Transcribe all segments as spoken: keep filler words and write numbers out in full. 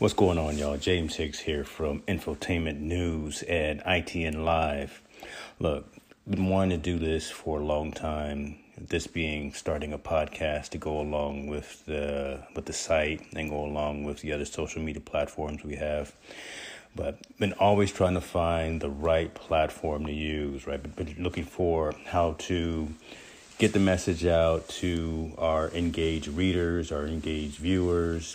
What's going on, y'all? James Hicks here from Infotainment News and I T N Live. Look, been wanting to do this for a long time. This being starting a podcast to go along with the with the site and go along with the other social media platforms we have. But been always trying to find the right platform to use, right? But, but looking for how to get the message out to our engaged readers, our engaged viewers.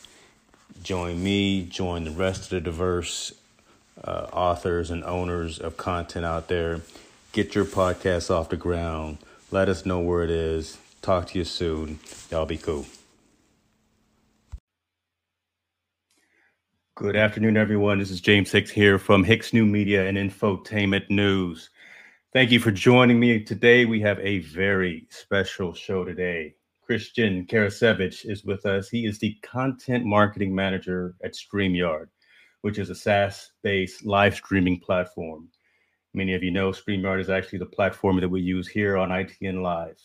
Join me, join the rest of the diverse uh, authors and owners of content out there. Get your podcast off the ground. Let us know where it is. Talk to you soon. Y'all be cool. Good afternoon, everyone. This is James Hicks here from Hicks New Media and Infotainment News. Thank you for joining me today. We have a very special show today. Christian Karasiewicz is with us. He is the content marketing manager at StreamYard, which is a SaaS-based live streaming platform. Many of you know StreamYard is actually the platform that we use here on I T N Live.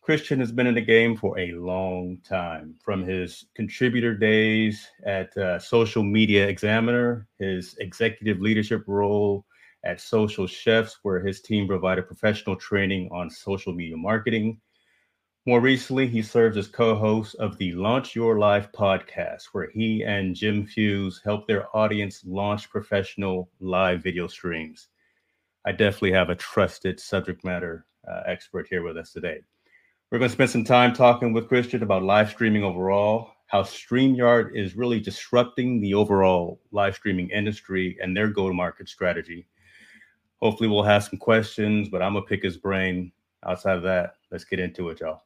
Christian has been in the game for a long time, from his contributor days at uh, Social Media Examiner, his executive leadership role at Social Chefs, where his team provided professional training on social media marketing. More recently, he serves as co-host of the Launch Your Live podcast, where he and Jim Fuhs help their audience launch professional live video streams. I definitely have a trusted subject matter uh, expert here with us today. We're going to spend some time talking with Christian about live streaming overall, how StreamYard is really disrupting the overall live streaming industry and their go-to-market strategy. Hopefully, we'll have some questions, but I'm going to pick his brain. Outside of that, let's get into it, y'all.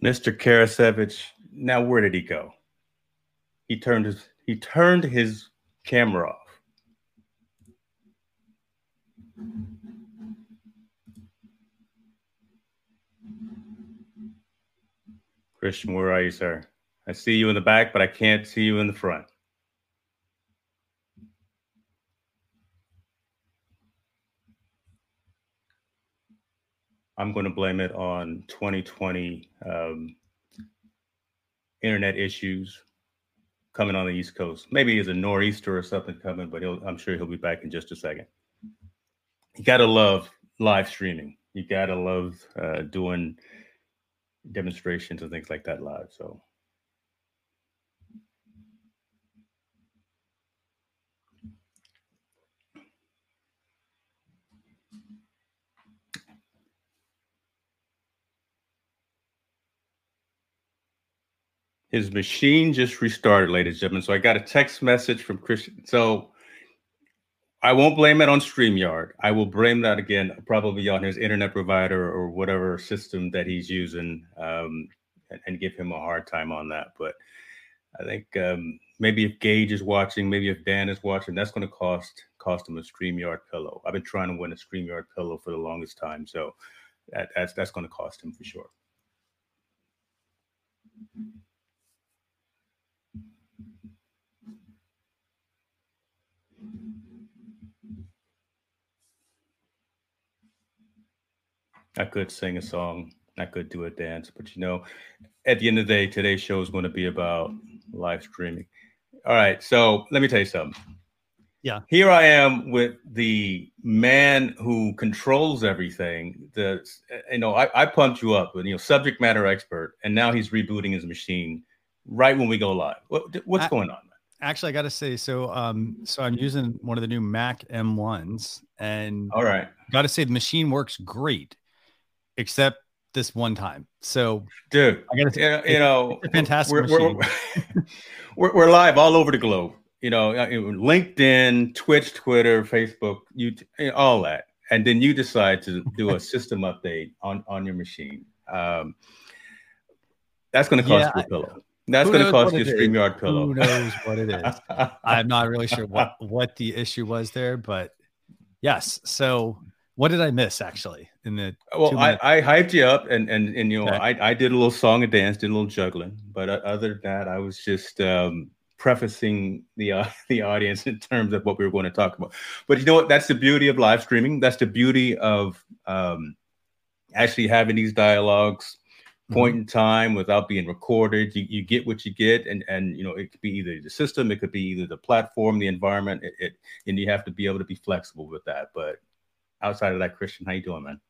Mister Karasiewicz, now where did he go? He turned his he turned his camera off. Christian, where are you, sir? I see you in the back, but I can't see you in the front. I'm going to blame it on twenty twenty um, internet issues coming on the East Coast. Maybe it's a nor'easter or something coming, but he'll, I'm sure he'll be back in just a second. You got to love live streaming. You got to love uh, doing demonstrations and things like that live. So his machine just restarted, ladies and gentlemen. So I got a text message from Christian. So I won't blame it on StreamYard. I will blame that again, probably on his internet provider or whatever system that he's using, um, and, and give him a hard time on that. But I think um, maybe if Gage is watching, maybe if Dan is watching, that's going to cost cost him a StreamYard pillow. I've been trying to win a StreamYard pillow for the longest time. So that, that's, that's going to cost him for sure. I could sing a song, I could do a dance, but you know, at the end of the day, today's show is going to be about live streaming. All right, so let me tell you something. Yeah. Here I am with the man who controls everything. The you know, I, I pumped you up with you know subject matter expert, and now he's rebooting his machine right when we go live. What, what's I, going on? Actually, I got to say, so um, so I'm using one of the new Mac M ones, and all right, got to say the machine works great, except this one time. So, dude, I got to say, you know, it's a fantastic we're, machine. We're, we're, we're live all over the globe. You know, LinkedIn, Twitch, Twitter, Facebook, YouTube, all that. And then you decide to do a system update on, on your machine. Um, that's going to cost yeah, you a pillow. That's going to cost you a StreamYard pillow. Who knows what it is? I'm not really sure what, what the issue was there, but yes. So what did I miss actually? In the well, I, I hyped you up and, and, and you know, okay. I, I did a little song and dance, did a little juggling. But other than that, I was just... Um, prefacing the uh, the audience in terms of what we were going to talk about. But you know what? That's the beauty of live streaming. That's the beauty of um, actually having these dialogues point in time without being recorded. You you get what you get. And, and you know, it could be either the system, it could be either the platform, the environment, it, it and you have to be able to be flexible with that. But outside of that, Christian, how you doing, man?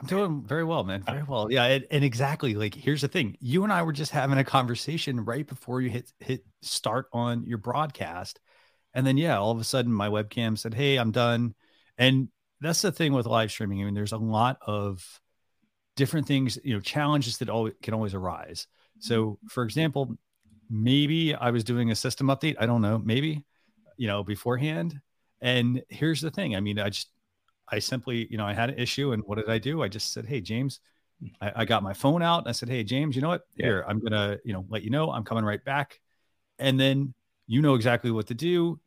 I'm doing very well, man. Very well. Yeah. And, and exactly. Like, here's the thing. You and I were just having a conversation right before you hit, hit start on your broadcast. And then, yeah, all of a sudden my webcam said, hey, I'm done. And that's the thing with live streaming. I mean, there's a lot of different things, you know, challenges that always, can always arise. So for example, maybe I was doing a system update. I don't know, maybe, you know, beforehand. And here's the thing. I mean, I just, I simply, you know, I had an issue and what did I do? I just said, hey, James, I, I got my phone out. And I said, hey, James, you know what? Here, yeah. I'm going to, you know, let you know, I'm coming right back. And then, you know, exactly what to do.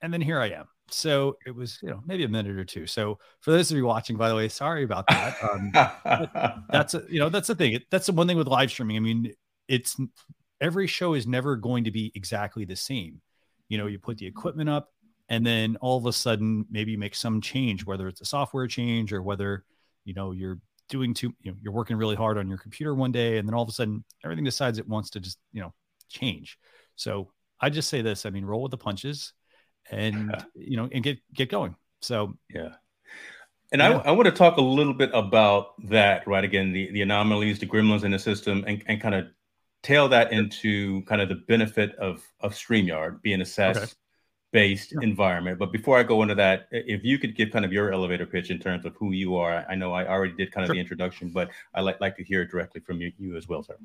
And then here I am. So it was, you know, maybe a minute or two. So for those of you watching, by the way, sorry about that. Um, that's, a, you know, that's the thing. That's the one thing with live streaming. I mean, it's every show is never going to be exactly the same. You know, you put the equipment up, and then all of a sudden, maybe you make some change, whether it's a software change or whether, you know, you're doing too, you know, you're working really hard on your computer one day. And then all of a sudden everything decides it wants to just, you know, change. So I just say this, I mean, roll with the punches and, you know, and get, get going. So, yeah. And yeah. I, I want to talk a little bit about that, right? Again, the, the anomalies, the gremlins in the system and, and kind of tail that into kind of the benefit of, of StreamYard being a SaaS okay. based environment. But before I go into that, if you could give kind of your elevator pitch in terms of who you are. I know I already did kind of sure. the introduction, but I like like to hear it directly from you, you as well, sir.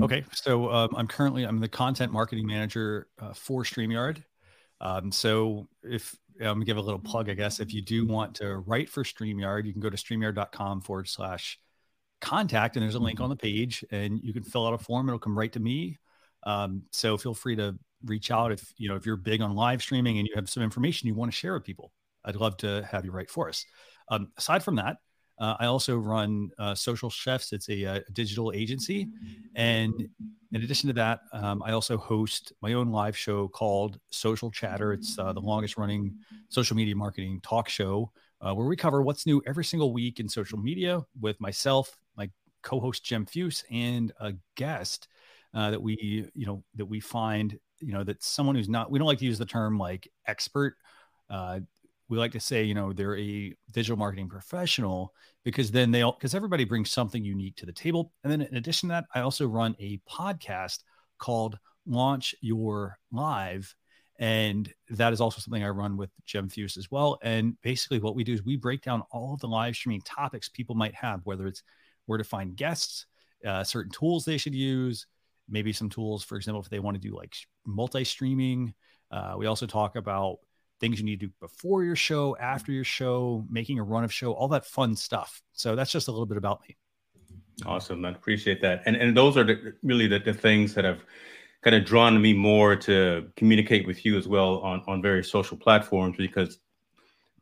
Okay, so um, I'm currently I'm the content marketing manager uh, for StreamYard. Um, so if I'm um, give a little plug, I guess, if you do want to write for StreamYard, you can go to StreamYard.com forward slash contact, and there's a link on the page, and you can fill out a form. It'll come right to me. Um, so feel free to reach out if, you know, if you're big on live streaming and you have some information you want to share with people, I'd love to have you write for us. Um, aside from that, uh, I also run uh, Social Chefs. It's a, a digital agency. And in addition to that, um, I also host my own live show called Social Chatter. It's uh, the longest running social media marketing talk show uh, where we cover what's new every single week in social media with myself, my co-host Jim Fuhs, and a guest uh, that we, you know, that we find you know, that someone who's not, we don't like to use the term like expert. Uh, we like to say, you know, they're a digital marketing professional because then they all, because everybody brings something unique to the table. And then in addition to that, I also run a podcast called Launch Your Live. And that is also something I run with Jim Fuhs as well. And basically what we do is we break down all of the live streaming topics people might have, whether it's where to find guests, uh, certain tools they should use, maybe some tools, for example, if they want to do like multi-streaming. Uh, we also talk about things you need to do before your show, after your show, making a run of show, all that fun stuff. So that's just a little bit about me. Awesome. I appreciate that. And and those are the, really the, the things that have kind of drawn me more to communicate with you as well on, on various social platforms, because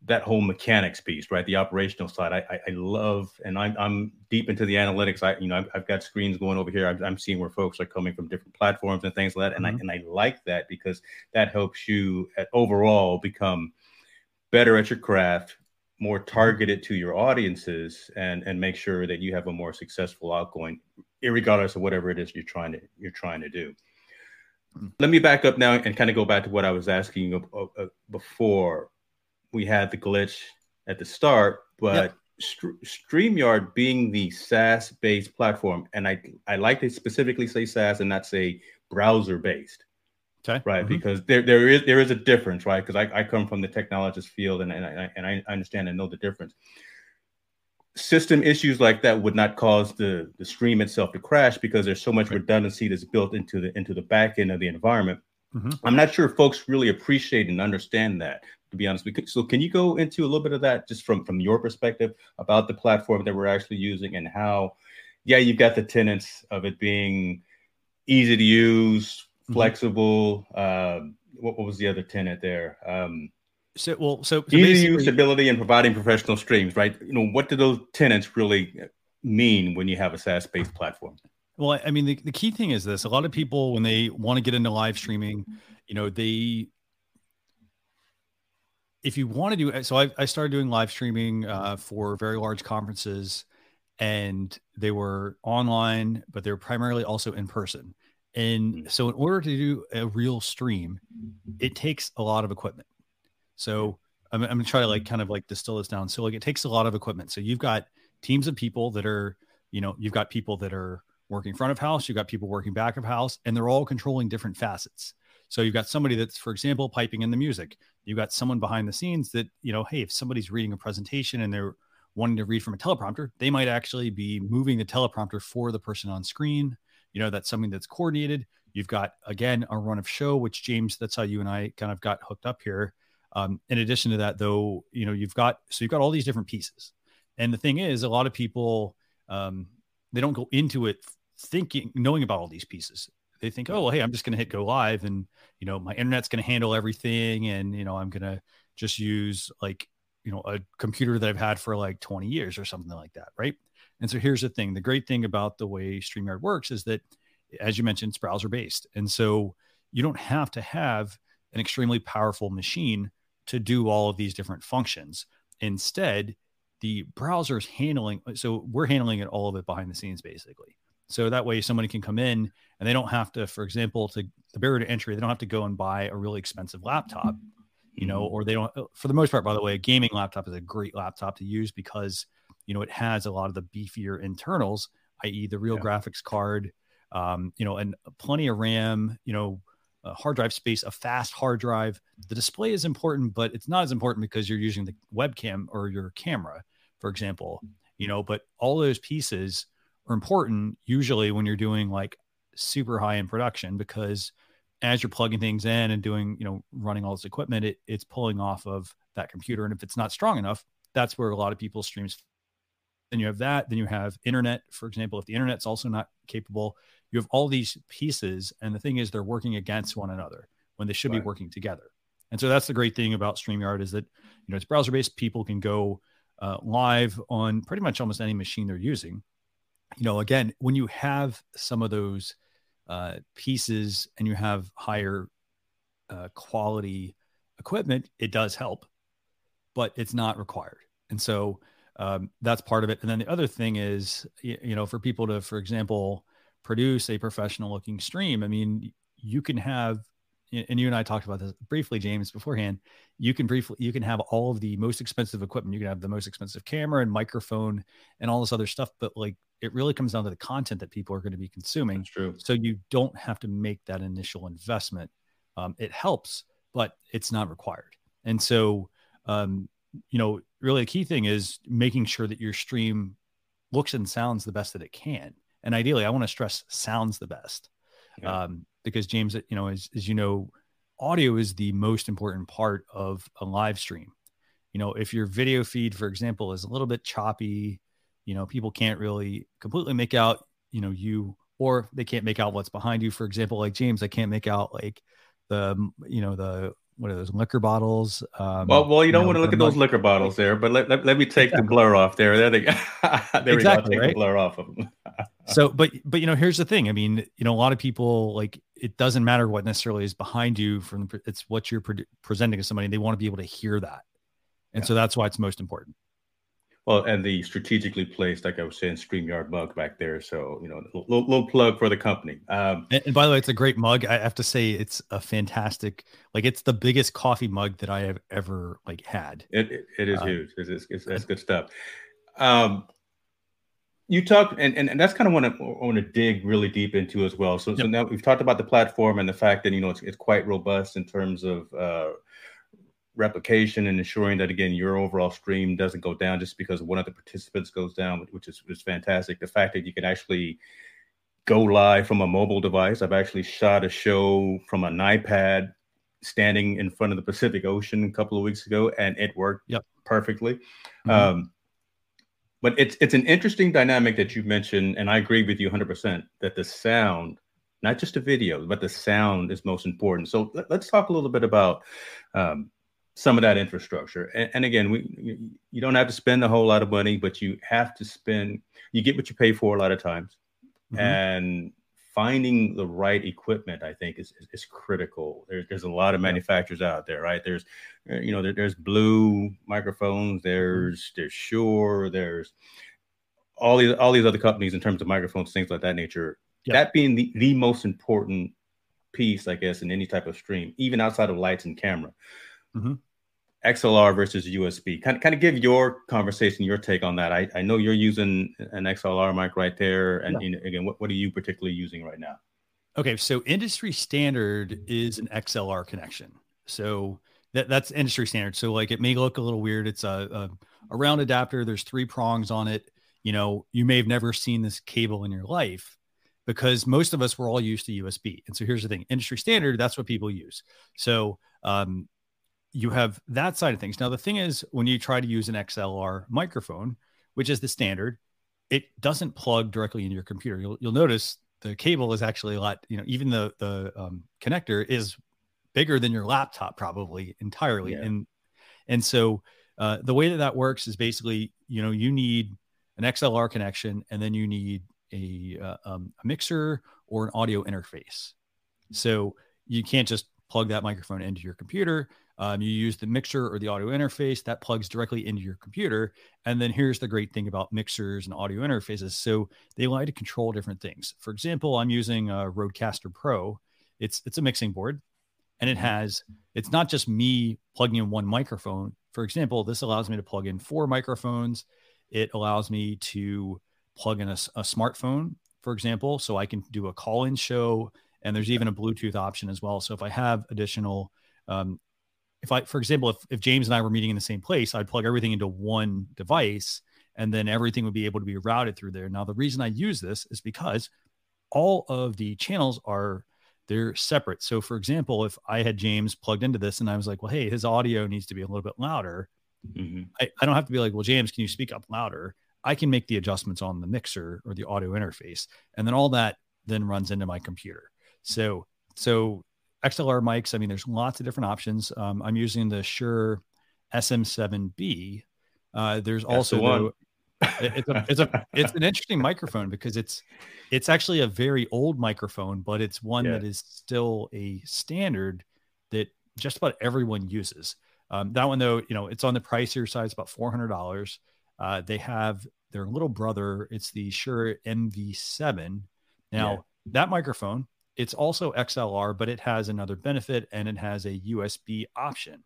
that whole mechanics piece, right? The operational side, I, I, I love, and I'm, I'm deep into the analytics. I, you know, I've, I've got screens going over here. I'm, I'm seeing where folks are coming from different platforms and things like that. And mm-hmm. I, and I like that because that helps you at overall become better at your craft, more targeted to your audiences and, and make sure that you have a more successful outgoing, irregardless of whatever it is you're trying to you're trying to do. Let me back up now and kind of go back to what I was asking you before. We had the glitch at the start, but yep. St- StreamYard being the SaaS-based platform, and I I like to specifically say SaaS and not say browser-based, okay. right? Mm-hmm. Because there there is there is a difference, right? Because I, I come from the technologist field, and and I and I understand and know the difference. System issues like that would not cause the, the stream itself to crash because there's so much right. redundancy that's built into the into the back end of the environment. Mm-hmm. I'm not sure folks really appreciate and understand that, to be honest. So can you go into a little bit of that just from, from your perspective about the platform that we're actually using and how, yeah, you've got the tenets of it being easy to use, flexible. Mm-hmm. Uh, what, what was the other tenet there? Um, So well, so, so easy usability and providing professional streams, right? You know, what do those tenets really mean when you have a SaaS-based platform? Well, I mean, the, the key thing is this: a lot of people, when they want to get into live streaming, you know, they, if you want to do, so I, I started doing live streaming uh, for very large conferences, and they were online, but they're primarily also in person. And so, in order to do a real stream, it takes a lot of equipment. So I'm, I'm going to try to like kind of like distill this down. So like it takes a lot of equipment. So you've got teams of people that are, you know, you've got people that are working front of house, you've got people working back of house, and they're all controlling different facets. So you've got somebody that's, for example, piping in the music. You've got someone behind the scenes that, you know, hey, if somebody's reading a presentation and they're wanting to read from a teleprompter, they might actually be moving the teleprompter for the person on screen. You know, that's something that's coordinated. You've got, again, a run of show, which James, that's how you and I kind of got hooked up here. Um, in addition to that, though, you know, you've got, so you've got all these different pieces. And the thing is, a lot of people, um, they don't go into it thinking, knowing about all these pieces. They think, oh, well, hey, I'm just going to hit go live and, you know, my internet's going to handle everything. And, you know, I'm going to just use like, you know, a computer that I've had for like twenty years or something like that. Right. And so here's the thing. The great thing about the way StreamYard works is that, as you mentioned, it's browser based. And so you don't have to have an extremely powerful machine to do all of these different functions. Instead, the browser is handling, so we're handling it all of it behind the scenes, basically. So that way somebody can come in and they don't have to, for example, to the barrier to entry, they don't have to go and buy a really expensive laptop, you know, or they don't, for the most part, by the way, a gaming laptop is a great laptop to use because, you know, it has a lot of the beefier internals, that is the real yeah. graphics card, um, you know, and plenty of RAM, you know, a hard drive space, a fast hard drive. The display is important, but it's not as important because you're using the webcam or your camera, for example, you know, but all those pieces are important usually when you're doing like super high end production, because as you're plugging things in and doing, you know, running all this equipment, it, it's pulling off of that computer. And if it's not strong enough, that's where a lot of people streams. Then you have that, then you have internet, for example, if the internet's also not capable, you have all these pieces. And the thing is, they're working against one another when they should right. be working together. And so that's the great thing about StreamYard is that, you know, it's browser-based. People can go uh, live on pretty much almost any machine they're using. You know, again, when you have some of those uh, pieces and you have higher uh, quality equipment, it does help, but it's not required. And so um, that's part of it. And then the other thing is, you, you know, for people to, for example, produce a professional looking stream. I mean, you can have, and you and I talked about this briefly, James, beforehand, you can briefly, you can have all of the most expensive equipment. You can have the most expensive camera and microphone and all this other stuff. But like, it really comes down to the content that people are going to be consuming. That's true. So you don't have to make that initial investment. Um, it helps, but it's not required. And so, um, you know, really the key thing is making sure that your stream looks and sounds the best that it can. And ideally, I want to stress sounds the best yeah. um, because James, you know, as, as you know, audio is the most important part of a live stream. You know, if your video feed, for example, is a little bit choppy, you know, people can't really completely make out, you know, you, or they can't make out what's behind you. For example, like James, I can't make out like the, you know, the, what are those liquor bottles? Um, well, well, you, you don't know, want to look at those like, liquor bottles there, but let, let, let me take yeah. the blur off there. There, they, there exactly, we go. Take right? the blur off of them. So, but, but, you know, here's the thing. I mean, you know, a lot of people, like, it doesn't matter what necessarily is behind you from, it's what you're pre- presenting to somebody. They want to be able to hear that. And yeah. so that's why it's most important. Well, and the strategically placed, like I was saying, StreamYard mug back there. So, you know, a little, little plug for the company. Um, and, and by the way, it's a great mug. I have to say it's a fantastic, like it's the biggest coffee mug that I have ever like had. It It, it is um, huge. It's, it's, it's, that's good stuff. Um, you talked, and, and, and that's kind of what I want to dig really deep into as well. So, yep. so now we've talked about the platform and the fact that, you know, it's, it's quite robust in terms of, uh, replication and ensuring that, again, your overall stream doesn't go down just because one of the participants goes down, which is, is fantastic. The fact that you can actually go live from a mobile device. I've actually shot a show from an iPad standing in front of the Pacific Ocean a couple of weeks ago, and it worked yep. perfectly. Mm-hmm. Um, but it's it's an interesting dynamic that you mentioned, and I agree with you one hundred percent that the sound, not just the video, but the sound is most important. So let, let's talk a little bit about um, some of that infrastructure. And, and again, we you don't have to spend a whole lot of money, but you have to spend, you get what you pay for a lot of times. Mm-hmm. And finding the right equipment, I think, is is, is critical. There, there's a lot of manufacturers yeah. out there, right? There's, you know, there, there's Blue microphones, there's, mm-hmm. there's Shure, there's all these, all these other companies in terms of microphones, things like that nature. Yep. That being the, the most important piece, I guess, in any type of stream, even outside of lights and camera. Mm-hmm. X L R versus U S B. Kind of, kind of give your conversation, your take on that. I, I know you're using an X L R mic right there. And yeah. you know, again, what, what are you particularly using right now? Okay. So industry standard is an X L R connection. So that, that's industry standard. So like, it may look a little weird. It's a, a, a round adapter. There's three prongs on it. You know, you may have never seen this cable in your life, because most of us were all used to U S B. And so here's the thing, industry standard, that's what people use. So, um, you have that side of things. Now, the thing is, when you try to use an X L R microphone, which is the standard, it doesn't plug directly into your computer. You'll, you'll notice the cable is actually a lot, you know, even the, the um, connector is bigger than your laptop, probably entirely. Yeah. And, and so uh, the way that that works is basically, you know, you need an X L R connection, and then you need a, uh, um, a mixer or an audio interface. So you can't just plug that microphone into your computer. Um, you use the mixer or the audio interface that plugs directly into your computer. And then here's the great thing about mixers and audio interfaces. So they allow you to control different things. For example, I'm using a Rodecaster Pro. It's, it's a mixing board, and it has, it's not just me plugging in one microphone. For example, this allows me to plug in four microphones. It allows me to plug in a, a smartphone, for example, so I can do a call-in show. And there's even a Bluetooth option as well. So if I have additional, um, If I, for example, if, if James and I were meeting in the same place, I'd plug everything into one device, and then everything would be able to be routed through there. Now, the reason I use this is because all of the channels are, they're separate. So for example, if I had James plugged into this and I was like, well, hey, his audio needs to be a little bit louder. Mm-hmm. I, I don't have to be like, well, James, can you speak up louder? I can make the adjustments on the mixer or the audio interface. And then all that then runs into my computer. So, so X L R mics, I mean, there's lots of different options. Um, I'm using the Shure S M seven B. Uh, there's That's also the one. The, it's a, it's a it's an interesting microphone because it's it's actually a very old microphone, but it's one yeah. that is still a standard that just about everyone uses. Um, that one though, you know, it's on the pricier side. It's about four hundred dollars. Uh, they have their little brother. It's the Shure M V seven. Now yeah. that microphone. It's also X L R, but it has another benefit, and it has a U S B option.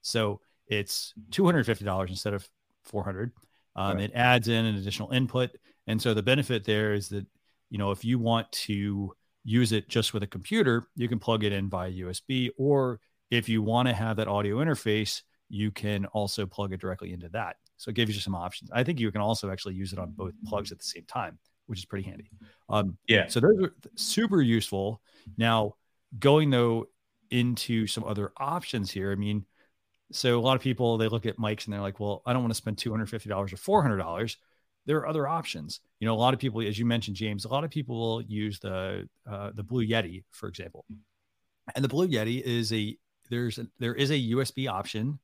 So it's two hundred fifty dollars instead of four hundred dollars. Um, right. It adds in an additional input. And so the benefit there is that, you know, if you want to use it just with a computer, you can plug it in via U S B, or if you want to have that audio interface, you can also plug it directly into that. So it gives you some options. I think you can also actually use it on both plugs at the same time, which is pretty handy. Um, yeah. So those are super useful. Now, going though into some other options here. I mean, so a lot of people, they look at mics and they're like, well, I don't want to spend two hundred fifty dollars or four hundred dollars. There are other options. You know, a lot of people, as you mentioned, James, a lot of people will use the, uh, the Blue Yeti, for example. And the Blue Yeti is a, there's a, there is a U S B option.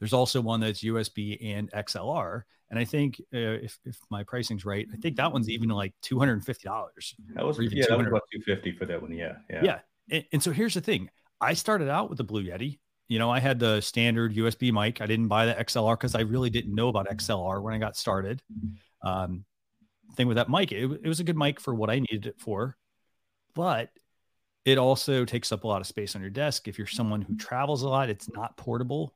There's also one that's U S B and X L R. And I think uh, if, if my pricing's right, I think that one's even like two hundred fifty dollars. That was, yeah, that was about two hundred fifty dollars for that one. Yeah. Yeah. yeah. And, and so here's the thing. I started out with the Blue Yeti. you know, I had the standard U S B mic. I didn't buy the X L R because I really didn't know about X L R when I got started. Um, thing with that mic, it, it was a good mic for what I needed it for, but it also takes up a lot of space on your desk. If you're someone who travels a lot, it's not portable.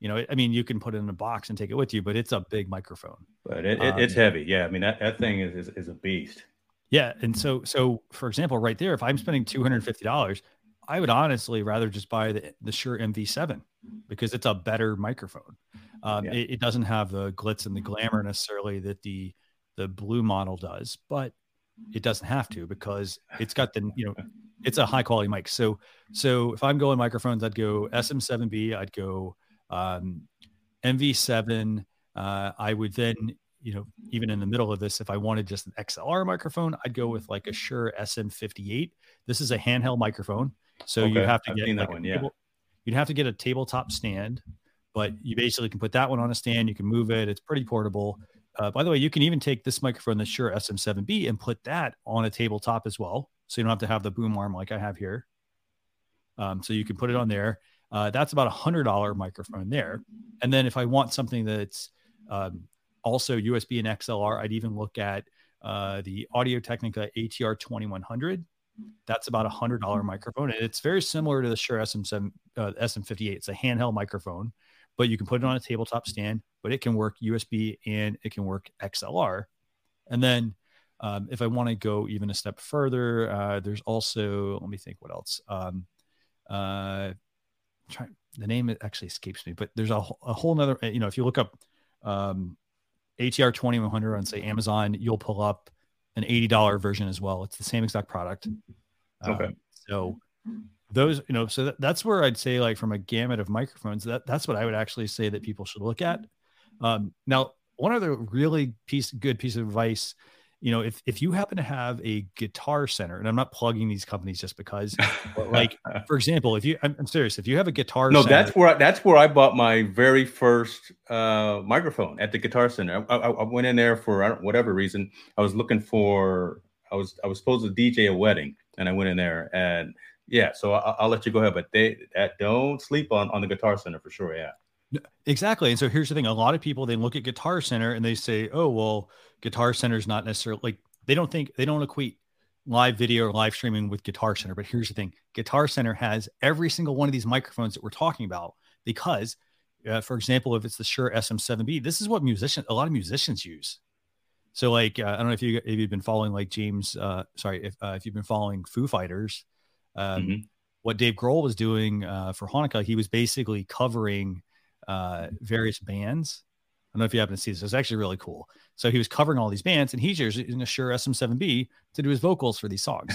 You know, I mean, you can put it in a box and take it with you, but it's a big microphone. But it, it, um, it's heavy. Yeah. I mean, that, that thing is, is, is a beast. Yeah. And so, so for example, right there, if I'm spending two hundred fifty dollars, I would honestly rather just buy the, the Shure M V seven because it's a better microphone. Um, yeah. it, it doesn't have the glitz and the glamour necessarily that the, the Blue model does, but it doesn't have to because it's got the, you know, it's a high quality mic. So, so if I'm going microphones, I'd go S M seven B, I'd go, um, M V seven. Uh, I would then, you know, even in the middle of this, if I wanted just an X L R microphone, I'd go with like a Shure S M fifty-eight. This is a handheld microphone. So okay. you have to I've get like that one. Yeah. Table, you'd have to get a tabletop stand, but you basically can put that one on a stand. You can move it. It's pretty portable. Uh, by the way, you can even take this microphone, the Shure S M seven B, and put that on a tabletop as well. So you don't have to have the boom arm like I have here. Um, so you can put it on there. Uh, that's about a hundred dollar microphone there. And then if I want something that's um, also U S B and X L R, I'd even look at uh, the Audio-Technica A T R twenty-one hundred. That's about a hundred dollar microphone. And it's very similar to the Shure S M seven, uh, S M fifty-eight. It's a handheld microphone, but you can put it on a tabletop stand, but it can work U S B and it can work X L R. And then um, if I want to go even a step further, uh, there's also, let me think what else. Um, uh, Try, the name actually escapes me, but there's a, a whole nother, you know, if you look up um, A T R twenty-one hundred on say Amazon, you'll pull up an eighty dollar version as well. It's the same exact product. Okay. Um, so those, you know, so that, that's where I'd say like from a gamut of microphones, that that's what I would actually say that people should look at. Um, now, one other really piece, good piece of advice, you know, if, if you happen to have a Guitar Center, and I'm not plugging these companies just because, like, for example, if you, I'm, I'm serious, if you have a Guitar no, Center. No, that's where, I, that's where I bought my very first uh, microphone at the Guitar Center. I, I, I went in there for I don't, whatever reason. I was looking for, I was, I was supposed to D J a wedding and I went in there and yeah, so I, I'll let you go ahead, but they that, don't sleep on, on the Guitar Center for sure. Yeah. Exactly. And so here's the thing. A lot of people, they look at Guitar Center and they say, oh, well, Guitar Center is not necessarily like they don't think they don't equate live video or live streaming with Guitar Center. But here's the thing. Guitar Center has every single one of these microphones that we're talking about, because, uh, for example, if it's the Shure S M seven B, this is what musicians, a lot of musicians use. So like, uh, I don't know if you if you've been following like James, uh, sorry, if, uh, if you've been following Foo Fighters, um, mm-hmm. what Dave Grohl was doing uh, for Hanukkah, he was basically covering uh, various bands. I don't know if you happen to see this. It's actually really cool. So he was covering all these bands and he's using a Shure S M seven B to do his vocals for these songs.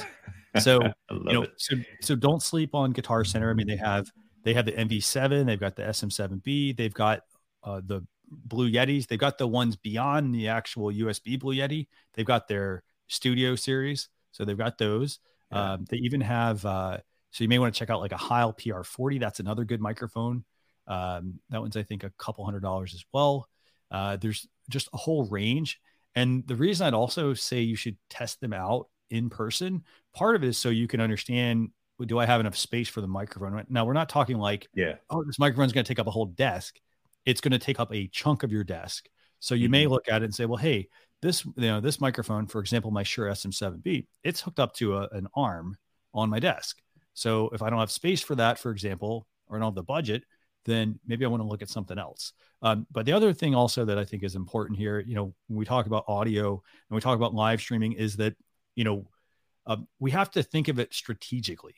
So, you know, so, so don't sleep on Guitar Center. I mean, they have, they have the M V seven, they've got the S M seven B, they've got uh, the Blue Yetis. They've got the ones beyond the actual U S B Blue Yeti. They've got their studio series. So they've got those. Yeah. Um, they even have, uh, so you may want to check out like a Heil P R forty. That's another good microphone. Um, that one's, I think, a couple hundred dollars as well. Uh, there's just a whole range. And the reason I'd also say you should test them out in person, part of it is so you can understand, well, do I have enough space for the microphone? Now, we're not talking like, yeah, oh, this microphone's going to take up a whole desk. It's going to take up a chunk of your desk. So you mm-hmm. may look at it and say, well, hey, this, you know, this microphone, for example, my Shure S M seven B, it's hooked up to a, an arm on my desk. So if I don't have space for that, for example, or I don't have the budget, then maybe I want to look at something else. Um, but the other thing also that I think is important here, you know, when we talk about audio and we talk about live streaming is that, you know, uh, we have to think of it strategically.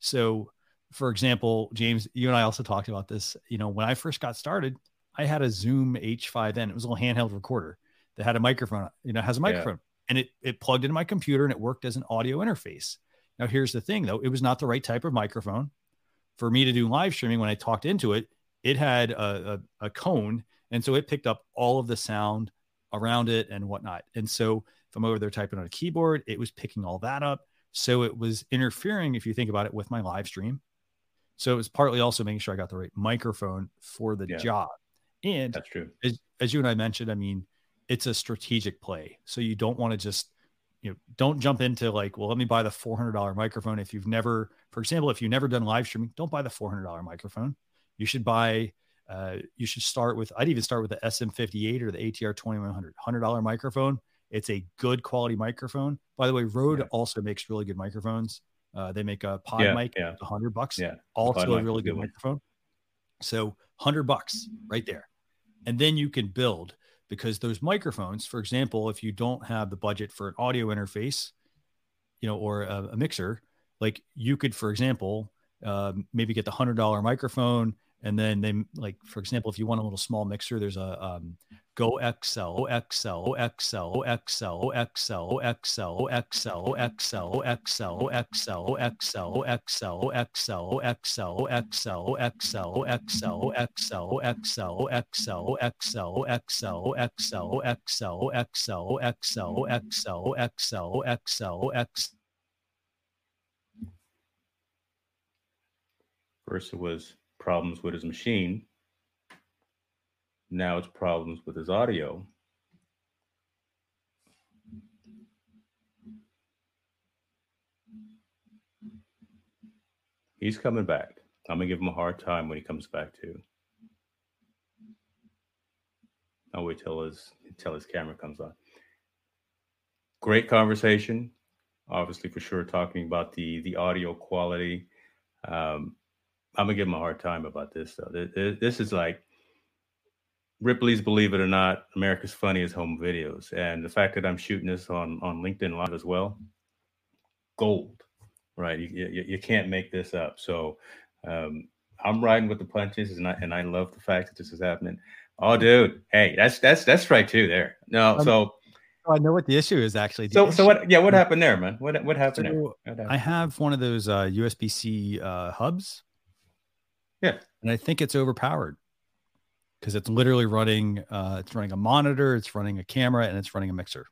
So for example, James, you and I also talked about this, you know, when I first got started, I had a Zoom H five N. It was a little handheld recorder that had a microphone, you know, has a microphone yeah. and it, it plugged into my computer and it worked as an audio interface. Now here's the thing though. It was not the right type of microphone for me to do live streaming. When I talked into it, it had a, a, a cone. And so it picked up all of the sound around it and whatnot. And so if I'm over there typing on a keyboard, it was picking all that up. So it was interfering, if you think about it, with my live stream. So it was partly also making sure I got the right microphone for the yeah, job. And that's true. As, as you and I mentioned, I mean, it's a strategic play. So you don't want to just, you know, don't jump into like, well, let me buy the four hundred dollar microphone. If you've never, for example, if you've never done live streaming, don't buy the four hundred dollar microphone. You should buy, uh, you should start with, I'd even start with the S M fifty-eight or the A T R twenty-one hundred, one hundred dollar microphone. It's a good quality microphone. By the way, Rode yeah. also makes really good microphones. Uh, they make a pod yeah, mic, yeah. one hundred bucks, yeah. also a really good one. microphone. So one hundred bucks right there. And then you can build, because those microphones, for example, if you don't have the budget for an audio interface, you know, or a, a mixer, like you could, for example, um, maybe get the one hundred dollar microphone. And then they, like, for example, if you want a little small mixer, there's a um, Go XL, XL, XL, XL, XL, XL, XL, XL, XL, XL, XL, XL, XL, XL, XL, XL, XL, XL, XL, XL, XL, XL, XL, XL, XL, XL, XL, XL, XL, XL, XL. First it was problems with his machine. Now it's problems with his audio. He's coming back. I'm gonna give him a hard time when he comes back too. I'll wait till his till his camera comes on. Great conversation, obviously, for sure, talking about the the audio quality. Um, I'm gonna give him a hard time about this though. This is like Ripley's Believe It or Not, America's Funniest Home Videos. And the fact that I'm shooting this on, on LinkedIn Live as well, gold, right? You, you, you can't make this up. So um, I'm riding with the punches, and I, and I love the fact that this is happening. Oh, dude. Hey, that's that's that's right too there. No, um, so. I know what the issue is actually. So, issue, so what, yeah, what happened there, man? What what happened, so there? What happened? I have one of those uh, U S B C uh, hubs. Yeah. And I think it's overpowered, because it's literally running, uh, it's running a monitor, it's running a camera, and it's running a mixer.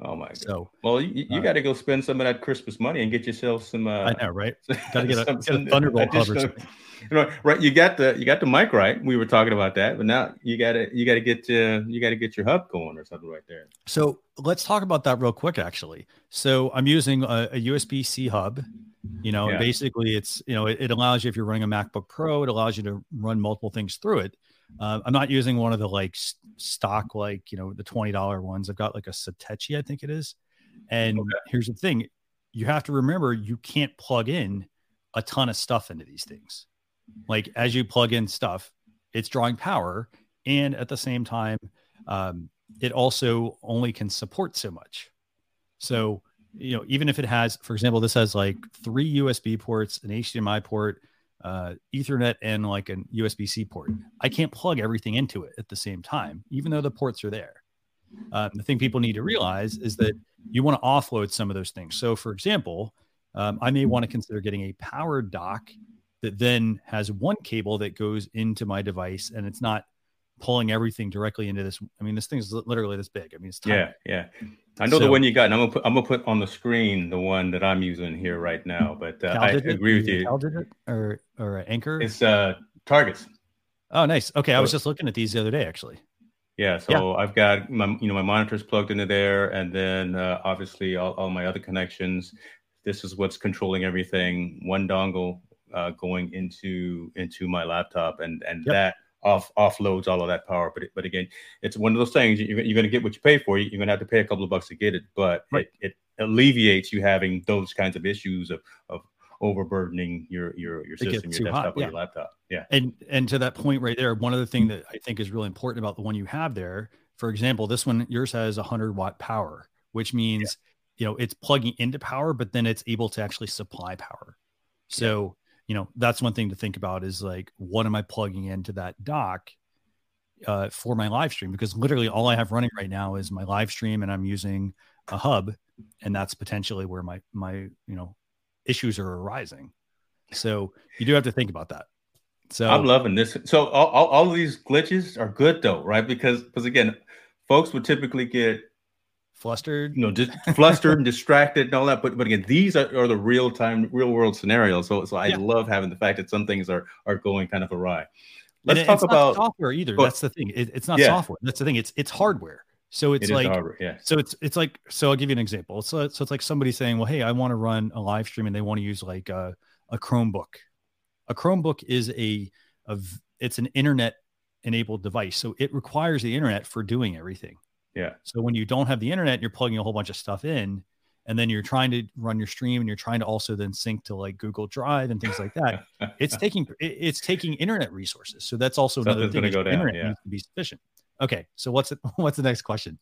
Oh my god! So, well, you, you uh, got to go spend some of that Christmas money and get yourself some. Uh, I know, right? Got to get, get a Thunderbolt hub or something. You know, right? You got the you got the mic right. We were talking about that, but now you got to you got to get uh, you got to get your hub going or something right there. So let's talk about that real quick, actually. So I'm using a, a U S B C hub. You know, yeah. basically, it's you know, it, it allows you, if you're running a MacBook Pro, it allows you to run multiple things through it. Uh, I'm not using one of the like stock, like, you know, the twenty dollar ones. I've got like a Satechi, I think it is. And okay. here's the thing. You have to remember, you can't plug in a ton of stuff into these things. Like, as you plug in stuff, it's drawing power. And at the same time, um, it also only can support so much. So, you know, even if it has, for example, this has like three U S B ports, an H D M I port, uh Ethernet, and like an U S B C port. I can't plug everything into it at the same time, even though the ports are there. Um, the thing people need to realize is that you want to offload some of those things. So, for example, um, I may want to consider getting a power dock that then has one cable that goes into my device, and it's not pulling everything directly into this. I mean, this thing's literally this big. I mean, it's tiny. Yeah, yeah. I know so, the one you got, and I'm gonna put I'm gonna put on the screen the one that I'm using here right now. But uh, I agree with you. Cal Digit or or Anchor? It's uh, Targets. Oh, nice. Okay, I was just looking at these the other day, actually. Yeah. So yeah. I've got my you know my monitors plugged into there, and then uh, obviously all, all my other connections. This is what's controlling everything. One dongle uh, going into into my laptop, and and yep. that. Off offloads all of that power, but but again, it's one of those things. You're, you're going to get what you pay for. You're going to have to pay a couple of bucks to get it, but right. it, it alleviates you having those kinds of issues of of overburdening your your your system, your desktop, yeah. or your laptop. Yeah, and and to that point right there, one other thing that I think is really important about the one you have there, for example, this one yours has one hundred watt power, which means yeah. you know it's plugging into power, but then it's able to actually supply power. So. Yeah. You know, that's one thing to think about is like, what am I plugging into that dock uh, for my live stream? Because literally all I have running right now is my live stream, and I'm using a hub, and that's potentially where my, my, you know, issues are arising. So you do have to think about that. So I'm loving this. So all, all, all of these glitches are good though, right? Because, because again, folks would typically get Flustered, you know, just flustered and distracted and all that. But but again, these are, are the real time, real world scenarios. So so I yeah. love having the fact that some things are are going kind of awry. Let's and talk it's about not software either. But, that's the thing. It, it's not yeah. software. That's the thing. It's it's hardware. So it's it like yeah. so it's it's like so I'll give you an example. So so it's like somebody saying, well, hey, I want to run a live stream, and they want to use like a, a Chromebook. A Chromebook is a of it's an internet enabled device. So it requires the internet for doing everything. Yeah. So when you don't have the internet, you're plugging a whole bunch of stuff in, and then you're trying to run your stream, and you're trying to also then sync to like Google Drive and things like that. it's taking it, it's taking internet resources. So that's also Something's another thing. Go down, internet yeah. needs to be sufficient. Okay. So what's the, what's the next question?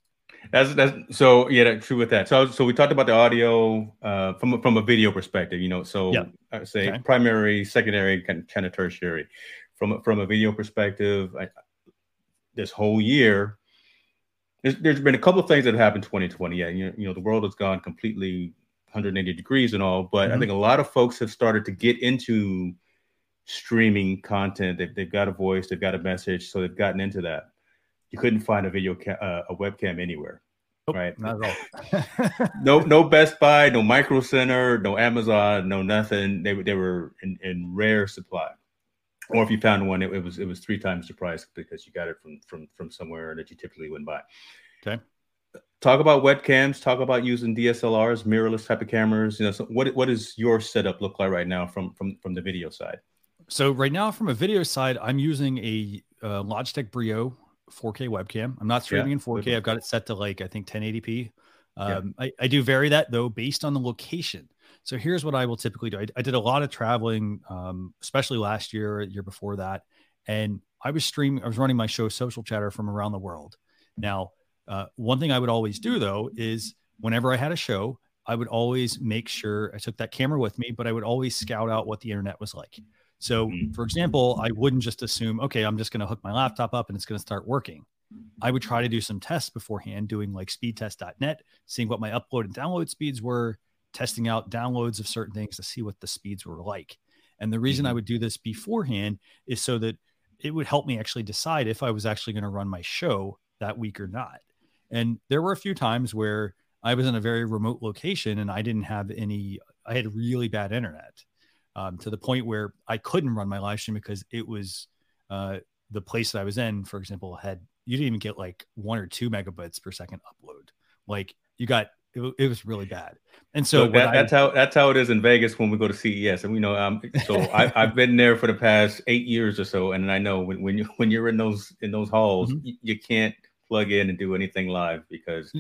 That's that's so yeah, true with that. So so we talked about the audio uh, from from a video perspective, you know. So yeah. I would say okay. primary, secondary, kind of tertiary. From from a video perspective, I, this whole year, there's, there's been a couple of things that have happened in twenty twenty. Yeah, you, you know, the world has gone completely one hundred eighty degrees and all, but mm-hmm. I think a lot of folks have started to get into streaming content. They've, they've got a voice, they've got a message, so they've gotten into that. You couldn't find a video, ca- uh, a webcam anywhere, nope, right? Not at all. no, no Best Buy, no Micro Center, no Amazon, no nothing. They, they were in, in rare supply. Or if you found one, it, it was it was three times the price because you got it from from from somewhere that you typically wouldn't buy. Okay. Talk about webcams. Talk about using D S L Rs, mirrorless type of cameras. You know, so what what does your setup look like right now from from from the video side? So right now, from a video side, I'm using a uh, Logitech Brio four K webcam. I'm not streaming yeah, in four K. I've got it set to like I think ten eighty p. Um, yeah. I, I do vary that though based on the location. So here's what I will typically do. I, I did a lot of traveling, um, especially last year, year before that. And I was streaming, I was running my show Social Chatter from around the world. Now, uh, one thing I would always do though, is whenever I had a show, I would always make sure I took that camera with me, but I would always scout out what the internet was like. So for example, I wouldn't just assume, okay, I'm just going to hook my laptop up and it's going to start working. I would try to do some tests beforehand, doing like speed test dot net, seeing what my upload and download speeds were, testing out downloads of certain things to see what the speeds were like. And the reason mm-hmm. I would do this beforehand is so that it would help me actually decide if I was actually going to run my show that week or not. And there were a few times where I was in a very remote location and I didn't have any, I had really bad internet um, to the point where I couldn't run my live stream because it was uh, the place that I was in, for example, had, you didn't even get like one or two megabytes per second upload. Like you got, It, it was really bad. And so, so that, I, that's how that's how it is in Vegas when we go to C E S. And we know, um, so I, I've been there for the past eight years or so. And I know when, when you when you're in those in those halls, mm-hmm. you, you can't plug in and do anything live because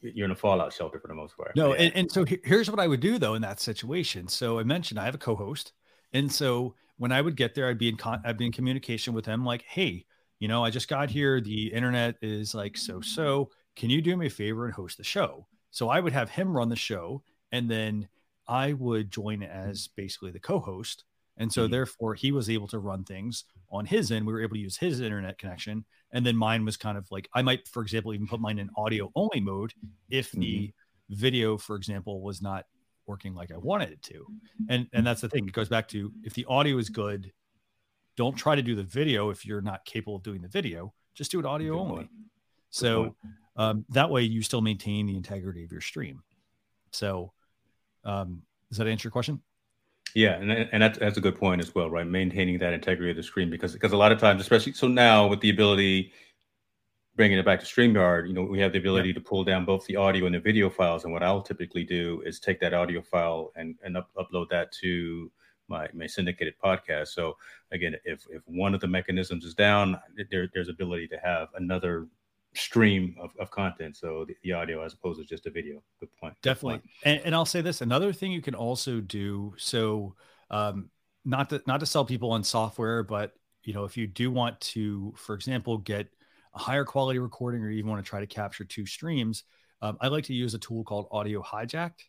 you're in a fallout shelter for the most part. No, yeah. and, and so he, here's what I would do though in that situation. So I mentioned I have a co-host, and so when I would get there, I'd be in con- I'd be in communication with him, like, hey, you know, I just got here. The internet is like so so. Can you do me a favor and host the show? So I would have him run the show and then I would join as basically the co-host. And so mm-hmm. therefore he was able to run things on his end. We were able to use his internet connection. And then mine was kind of like, I might, for example, even put mine in audio only mode if mm-hmm. the video, for example, was not working like I wanted it to. And, and that's the thing. It goes back to if the audio is good, don't try to do the video. If you're not capable of doing the video, just do it audio good only. Point. So good point. Um, that way you still maintain the integrity of your stream. So, um, does that answer your question? Yeah. And, and that's, that's a good point as well, right? Maintaining that integrity of the stream, because, because a lot of times, especially, so now with the ability, bringing it back to StreamYard, you know, we have the ability yeah. to pull down both the audio and the video files. And what I'll typically do is take that audio file and, and up, upload that to my, my syndicated podcast. So again, if, if one of the mechanisms is down, there, there's ability to have another stream of, of content, so the, the audio as opposed to just a video. Good point. Definitely. Good point. And, and I'll say this, another thing you can also do, so um not to not to sell people on software, but you know, if you do want to, for example, get a higher quality recording or even want to try to capture two streams, um, I like to use a tool called Audio Hijacked.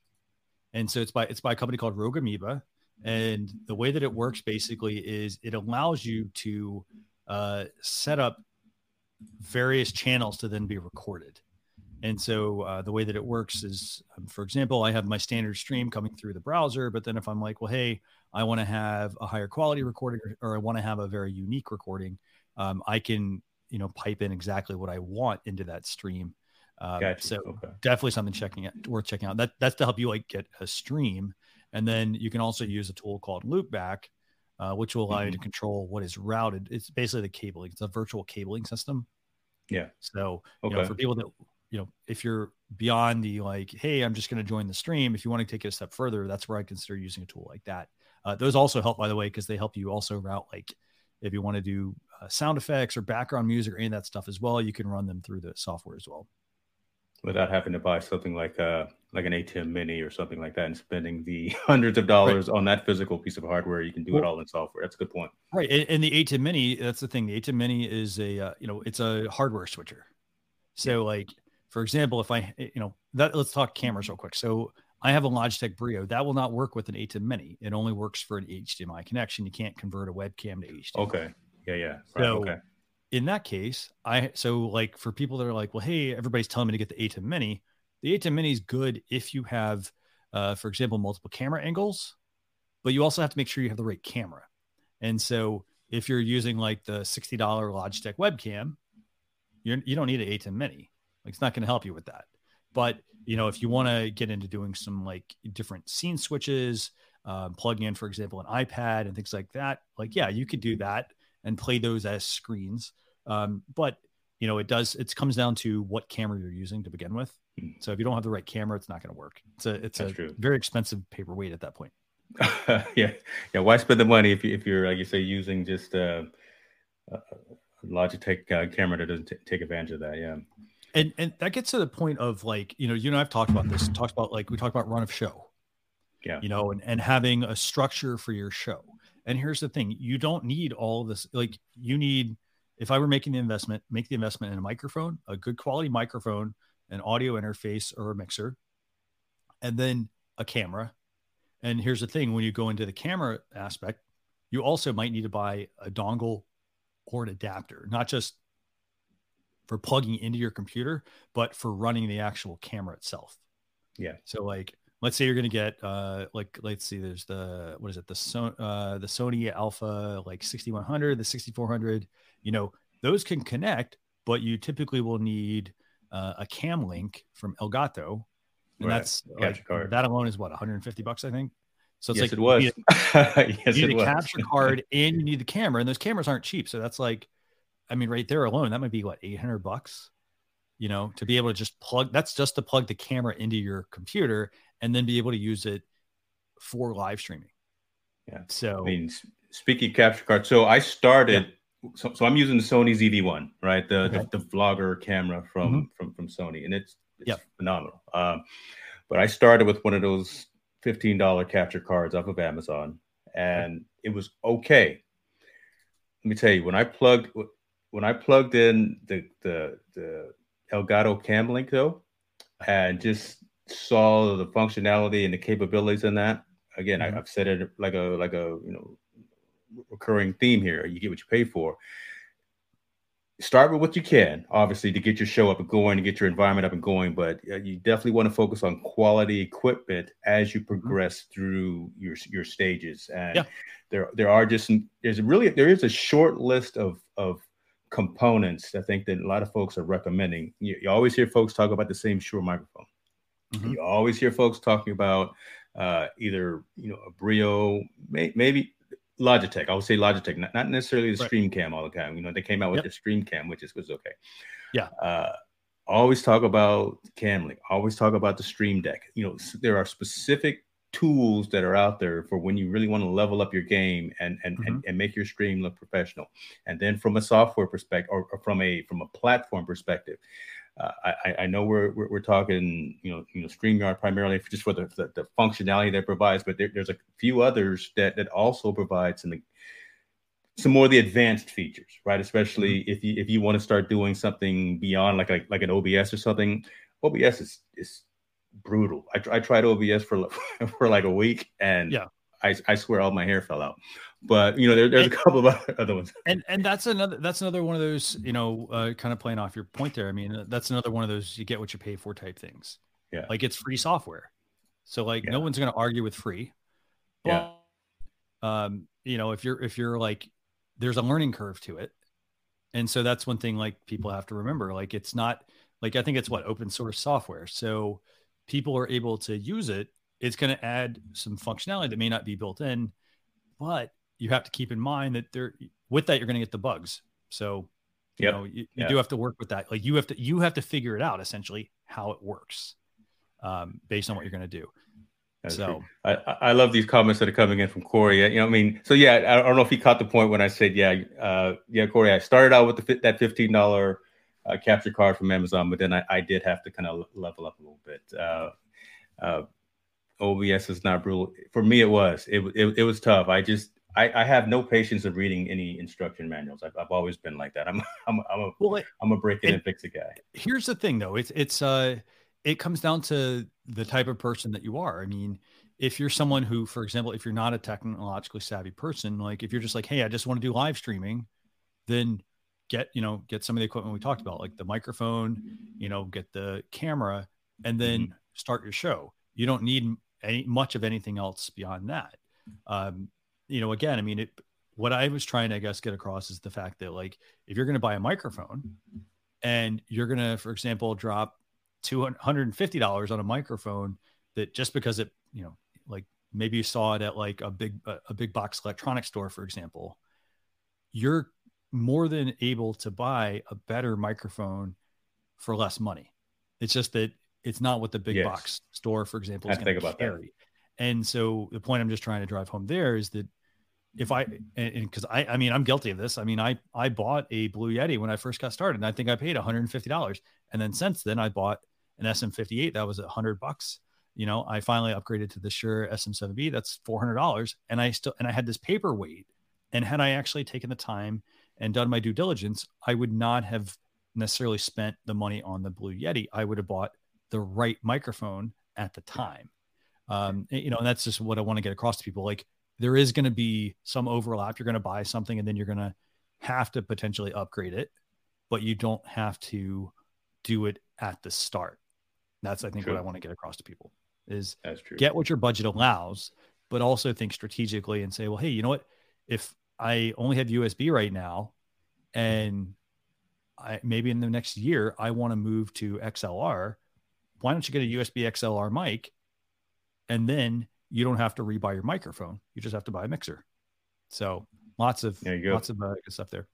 And so it's by it's by a company called Rogue Amoeba. And the way that it works basically is it allows you to uh set up various channels to then be recorded. And so uh, the way that it works is, um, for example, I have my standard stream coming through the browser, but then if I'm like, well, hey, I want to have a higher quality recording or, or I want to have a very unique recording, um, I can, you know, pipe in exactly what I want into that stream. Um, gotcha. So okay. definitely something checking out, worth checking out. That that's to help you like get a stream. And then you can also use a tool called Loopback, Uh, which will allow mm-hmm. you to control what is routed. It's basically the cabling. It's a virtual cabling system. Yeah. So okay. you know, for people that, you know, if you're beyond the like, hey, I'm just going to join the stream. If you want to take it a step further, that's where I consider using a tool like that. Uh, those also help, by the way, because they help you also route, like if you want to do uh, sound effects or background music or any of that stuff as well, you can run them through the software as well. Without having to buy something like uh, like an A T E M Mini or something like that and spending the hundreds of dollars right. on that physical piece of hardware, you can do well, it all in software. That's a good point. Right, and, and the A T E M Mini, that's the thing. The A T E M Mini is a, uh, you know, it's a hardware switcher. So yeah. like, for example, if I, you know, that let's talk cameras real quick. So I have a Logitech Brio. That will not work with an A T E M Mini. It only works for an H D M I connection. You can't convert a webcam to H D M I. Okay, yeah, yeah. So, right. okay. In that case, I so like for people that are like, well, hey, everybody's telling me to get the A T E M Mini. The A T E M Mini is good if you have, uh, for example, multiple camera angles, but you also have to make sure you have the right camera. And so if you're using like the sixty dollars Logitech webcam, you're, you don't need an A T E M Mini. Like it's not going to help you with that. But, you know, if you want to get into doing some like different scene switches, uh, plugging in, for example, an iPad and things like that, like, yeah, you could do that and play those as screens. Um, but, you know, it does, it comes down to what camera you're using to begin with. So if you don't have the right camera, it's not going to work. It's a, it's That's a true. very expensive paperweight at that point. yeah. Yeah. Why spend the money if, you, if you're, like you say, using just a uh, uh, Logitech uh, camera that doesn't t- take advantage of that. Yeah. And and that gets to the point of like, you know, you and I've talked about this, talked about like, we talked about run of show, yeah, you know, and, and having a structure for your show. And here's the thing, you don't need all of this. Like you need, if I were making the investment, make the investment in a microphone, a good quality microphone, an audio interface or a mixer, and then a camera. And here's the thing, when you go into the camera aspect, you also might need to buy a dongle or an adapter, not just for plugging into your computer, but for running the actual camera itself. Yeah. So like, let's say you're going to get uh, like, let's see, there's the, what is it? The, so- uh, the Sony Alpha, like sixty-one hundred, the sixty-four hundred, you know, those can connect, but you typically will need uh, a Cam Link from Elgato. And right. that's like, that alone is what, one hundred fifty bucks, I think. So it's yes, like, it was. You need a, yes, you need a capture card and you need the camera, and those cameras aren't cheap. So that's like, I mean, right there alone, that might be what, eight hundred bucks, you know, to be able to just plug, that's just to plug the camera into your computer and then be able to use it for live streaming. Yeah. So I mean, speaking capture card. So I started, yeah. so, so I'm using the Sony Z V one, right? The, okay. the, the vlogger camera from, mm-hmm. from, from Sony, and it's, it's yeah. phenomenal. Um, but I started with one of those fifteen dollars capture cards off of Amazon, and it was okay. Let me tell you, when I plugged, when I plugged in the, the, the Elgato Cam Link though, and just saw the functionality and the capabilities in that. Again, mm-hmm. I, I've said it like a like a you know recurring theme here. You get what you pay for. Start with what you can, obviously, to get your show up and going, to get your environment up and going. But you definitely want to focus on quality equipment as you progress mm-hmm. through your your stages. And yeah. there there are just there's really there is a short list of of components. I think that a lot of folks are recommending. You, you always hear folks talk about the same Shure microphone. Mm-hmm. You always hear folks talking about uh, either, you know, a Brio, may, maybe Logitech. I would say Logitech, not, not necessarily the right. Stream Cam all the time. You know, they came out with yep. the Stream Cam, which is was okay. Yeah. Uh, always talk about Cam Link. Always talk about the Stream Deck. You know, there are specific tools that are out there for when you really want to level up your game and and, mm-hmm. and, and make your stream look professional. And then from a software perspective, or, or from a from a platform perspective. Uh, I, I know we're, we're we're talking, you know, you know, StreamYard primarily for just for the, the, the functionality that it provides, but there, there's a few others that that also provide some some more of the advanced features, right? Especially mm-hmm. if you if you want to start doing something beyond like like, like an O B S or something. O B S is is brutal. I, I tried O B S for for like a week, and yeah. I, I swear all my hair fell out. But, you know, there, there's and, a couple of other ones. And and that's another that's another one of those, you know, uh, kind of playing off your point there. I mean, that's another one of those you get what you pay for type things. Yeah. Like it's free software. So like yeah. no one's going to argue with free. Yeah. But, um, you know, if you're if you're like there's a learning curve to it. And so that's one thing like people have to remember, like it's not like I think it's what open source software. So people are able to use it. It's going to add some functionality that may not be built in, but you have to keep in mind that there, with that, you're going to get the bugs. So, you yep. know, you, you yeah. do have to work with that. Like you have to, you have to figure it out essentially how it works um, based on what you're going to do. That's so true. I, I love these comments that are coming in from Corey. You know what I mean? So, yeah, I don't know if he caught the point when I said, yeah, uh, yeah, Corey, I started out with the, that fifteen dollars uh, capture card from Amazon, but then I, I did have to kind of level up a little bit. Uh, uh, O B S is not brutal. For me, it was. It, it, it was tough. I just, I, I have no patience of reading any instruction manuals. I've, I've always been like that. I'm I'm I'm a well, it, I'm a break in and fix it guy. Here's the thing, though. It's it's uh it comes down to the type of person that you are. I mean, if you're someone who, for example, if you're not a technologically savvy person, like if you're just like, hey, I just want to do live streaming, then get you know get some of the equipment we talked about, like the microphone, you know, get the camera, and then mm-hmm. start your show. You don't need any much of anything else beyond that. Um, You know, again, I mean, it, what I was trying to, I guess, get across is the fact that, like, if you're going to buy a microphone and you're going to, for example, drop two hundred fifty dollars on a microphone that just because it, you know, like maybe you saw it at like a big, a big box electronics store, for example, you're more than able to buy a better microphone for less money. It's just that it's not what the big yes. box store, for example, is going to carry. That. And so the point I'm just trying to drive home there is that if I, and because I, I mean, I'm guilty of this. I mean, I, I bought a Blue Yeti when I first got started, and I think I paid one hundred fifty dollars. And then since then, I bought an S M fifty-eight that was a hundred bucks. You know, I finally upgraded to the Shure S M seven B. That's four hundred dollars, and I still, and I had this paperweight. And had I actually taken the time and done my due diligence, I would not have necessarily spent the money on the Blue Yeti. I would have bought the right microphone at the time. Um, you know, and that's just what I want to get across to people. Like, there is going to be some overlap. You're going to buy something and then you're going to have to potentially upgrade it, but you don't have to do it at the start. That's, I think, true. What I want to get across to people is that's true. Get what your budget allows, but also think strategically and say, well, hey, you know what? If I only have U S B right now, and I maybe in the next year, I want to move to X L R, why don't you get a U S B X L R mic? And then you don't have to rebuy your microphone. You just have to buy a mixer. So lots of lots of uh, good stuff there.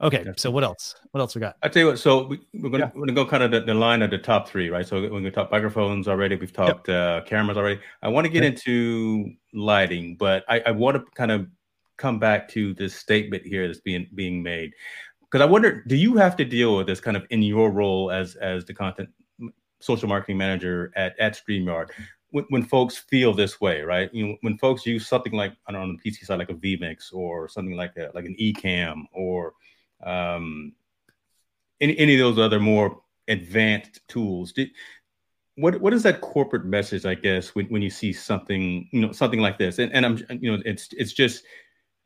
Okay, That's so what else? What else we got? I tell you what. So we, we're going yeah. to go kind of the, the line of the top three, right? So when we talked microphones already, we've talked yep. uh, cameras already. I want to get okay. into lighting, but I, I want to kind of come back to this statement here that's being being made, because I wonder, do you have to deal with this kind of in your role as as the content social marketing manager at at StreamYard? When, when folks feel this way, right? You know, when folks use something like, I don't know, on the P C side, like a vMix or something like that, like an eCam or um, any any of those other more advanced tools. Did, what what is that corporate message, I guess, when, when you see something, you know, something like this? And and I'm, you know, it's it's just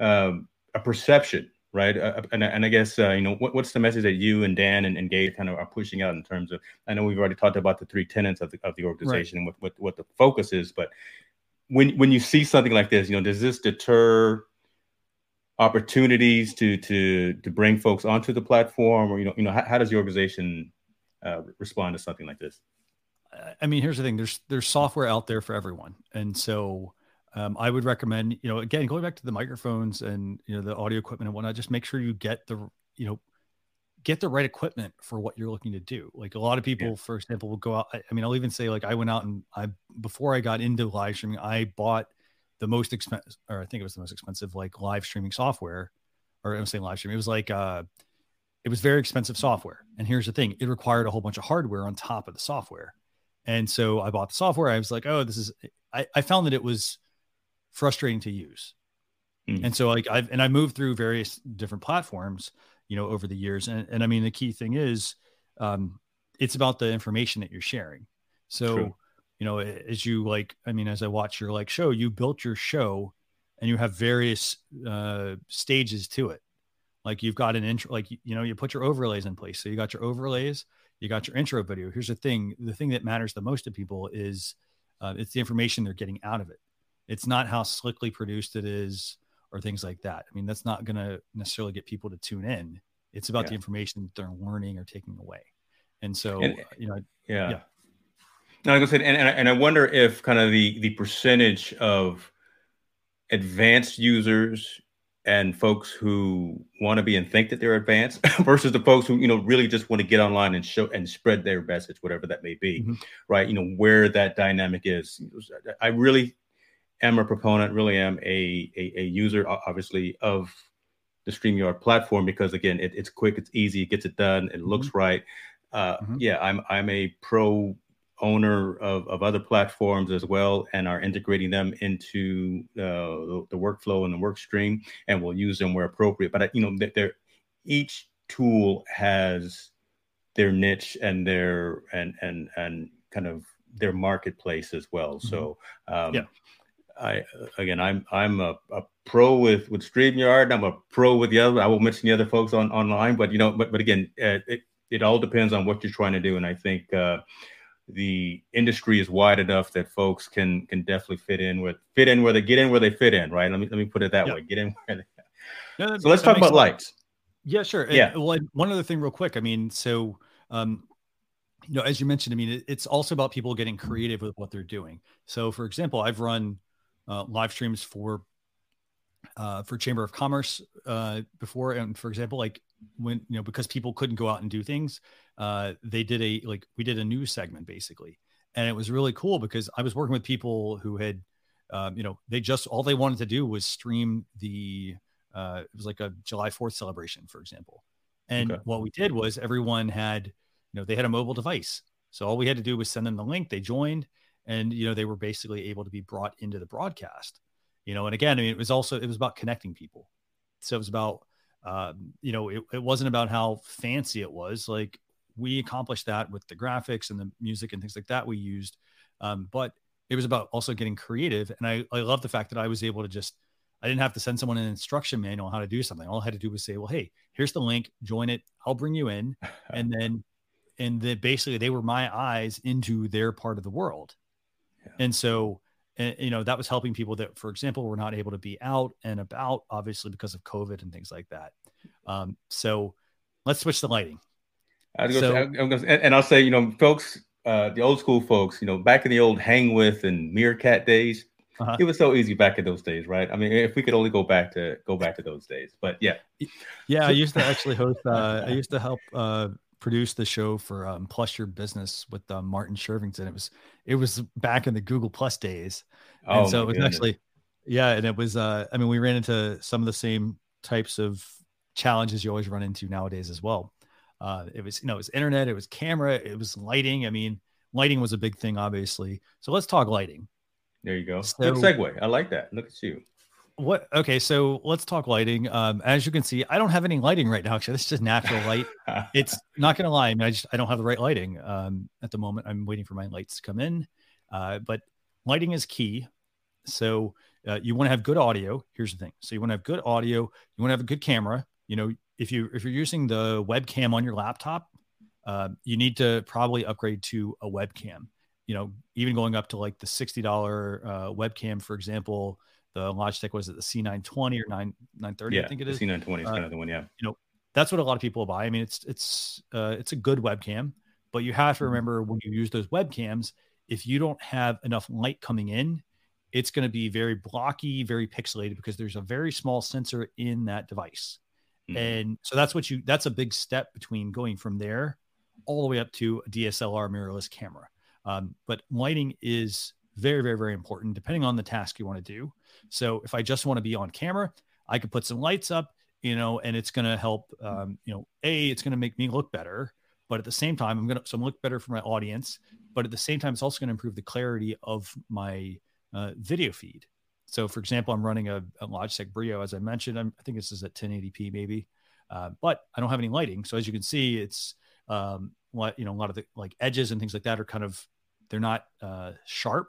uh, a perception, right? Uh, and and I guess, uh, you know, what, what's the message that you and Dan and, and Gage kind of are pushing out in terms of, I know we've already talked about the three tenets of the, of the organization right. and what, what, what the focus is, but when, when you see something like this, you know, does this deter opportunities to, to, to bring folks onto the platform? Or, you know, you know, how, how does the organization uh, respond to something like this? I mean, here's the thing, there's, there's software out there for everyone. And so, Um, I would recommend, you know, again, going back to the microphones and, you know, the audio equipment and whatnot, just make sure you get the, you know, get the right equipment for what you're looking to do. Like a lot of people, yeah. for example, will go out. I, I mean, I'll even say, like, I went out and I, before I got into live streaming, I bought the most expensive, or I think it was the most expensive, like live streaming software, or I'm saying live stream. It was like, uh, it was very expensive software. And here's the thing, it required a whole bunch of hardware on top of the software. And so I bought the software. I was like, oh, this is, I, I found that it was frustrating to use. Mm. And so like I've, and I moved through various different platforms, you know, over the years. And, and I mean, the key thing is um, it's about the information that you're sharing. So, True. you know, as you like, I mean, as I watch your like show, you built your show and you have various uh, stages to it. Like you've got an intro, like, you know, you put your overlays in place. So you got your overlays, you got your intro video. Here's the thing. The thing that matters the most to people is uh, it's the information they're getting out of it. It's not how slickly produced it is or things like that. I mean, that's not going to necessarily get people to tune in. It's about yeah. the information that they're learning or taking away. And so, and, uh, you know, yeah. yeah. No, I was gonna say, and, and, I, and I wonder if kind of the, the percentage of advanced users and folks who want to be and think that they're advanced versus the folks who, you know, really just want to get online and show and spread their message, whatever that may be, mm-hmm. right? You know, where that dynamic is. I really am a proponent, really am a, a, a user, obviously, of the StreamYard platform because, again, it, it's quick, it's easy, it gets it done, it mm-hmm. looks right. Uh, mm-hmm. Yeah, I'm I'm a pro owner of, of other platforms as well, and are integrating them into uh, the, the workflow and the work stream, and we'll use them where appropriate. But, you know, they're, each tool has their niche and their and and and kind of their marketplace as well. Mm-hmm. So, um, yeah. I, again, I'm I'm a, a pro with, with StreamYard. I'm a pro with the other. I won't mention the other folks on online, but you know, but but again, uh, it it all depends on what you're trying to do. And I think uh, the industry is wide enough that folks can can definitely fit in with fit in where they get in where they fit in. Right? Let me let me put it that yeah. way. Get in where they. No, so let's talk about lights. Yeah, sure. And, yeah. Well, one other thing, real quick. I mean, so. Um, you know, as you mentioned, I mean, it, it's also about people getting creative with what they're doing. So, for example, I've run Uh, live streams for uh, for Chamber of Commerce uh, before, and for example, like when you know because people couldn't go out and do things, uh, they did a like we did a news segment basically, and it was really cool because I was working with people who had um, you know they just all they wanted to do was stream the uh, it was like a July fourth celebration, for example, and okay. what we did was everyone had you know they had a mobile device, so all we had to do was send them the link, they joined. And, you know, they were basically able to be brought into the broadcast, you know, and again, I mean, it was also, it was about connecting people. So it was about, um, you know, it, it wasn't about how fancy it was. Like we accomplished that with the graphics and the music and things like that we used. Um, but it was about also getting creative. And I, I love the fact that I was able to just, I didn't have to send someone an instruction manual on how to do something. All I had to do was say, well, hey, here's the link, join it. I'll bring you in. And then, and then basically they were my eyes into their part of the world. Yeah. And so, and, you know, that was helping people that, for example, were not able to be out and about, obviously, because of COVID and things like that. Um, so let's switch to lighting. I was so, gonna say, I'm gonna, and I'll say, you know, folks, uh, the old school folks, you know, back in the old hang with and meerkat days, uh-huh. it was so easy back in those days. Right. I mean, if we could only go back to go back to those days. But yeah. Yeah. So, I used to actually host. Uh, I used to help uh, produced the show for um, Plus Your Business with um, Martin Shervington. It was, it was back in the Google Plus days. And oh, so it was goodness. actually, yeah. And it was, uh, I mean, we ran into some of the same types of challenges you always run into nowadays as well. Uh, it was, you know, it was internet, it was camera, it was lighting. I mean, lighting was a big thing, obviously. So let's talk lighting. There you go. So, good segue. I like that. Look at you. What? Okay, so let's talk lighting. Um, as you can see, I don't have any lighting right now. Actually, this is just natural light. It's not going to lie. I mean, I just I don't have the right lighting um, at the moment. I'm waiting for my lights to come in. Uh, but lighting is key. So uh, you want to have good audio. Here's the thing. So you want to have good audio. You want to have a good camera. You know, if you if you're using the webcam on your laptop, uh, you need to probably upgrade to a webcam. You know, even going up to like the sixty dollars uh, webcam, for example. The Logitech was it the C nine twenty or nine thirty? Yeah, I think it is. The C nine twenty is uh, kind of the one, yeah. You know, that's what a lot of people buy. I mean, it's it's uh, it's a good webcam, but you have to remember when you use those webcams, if you don't have enough light coming in, it's going to be very blocky, very pixelated because there's a very small sensor in that device, mm-hmm. and so that's what you. That's a big step between going from there all the way up to a D S L R mirrorless camera. Um, but lighting is very, very, very important depending on the task you want to do. So if I just want to be on camera, I could put some lights up, you know, and it's going to help, um, you know, A, it's going to make me look better, but at the same time, I'm going to, so I'm look better for my audience, but at the same time, it's also going to improve the clarity of my uh, video feed. So for example, I'm running a, a Logitech Brio, as I mentioned, I'm, I think this is at ten eighty p maybe, uh, but I don't have any lighting. So as you can see, it's, um, what, you know, a lot of the like edges and things like that are kind of, they're not uh, sharp.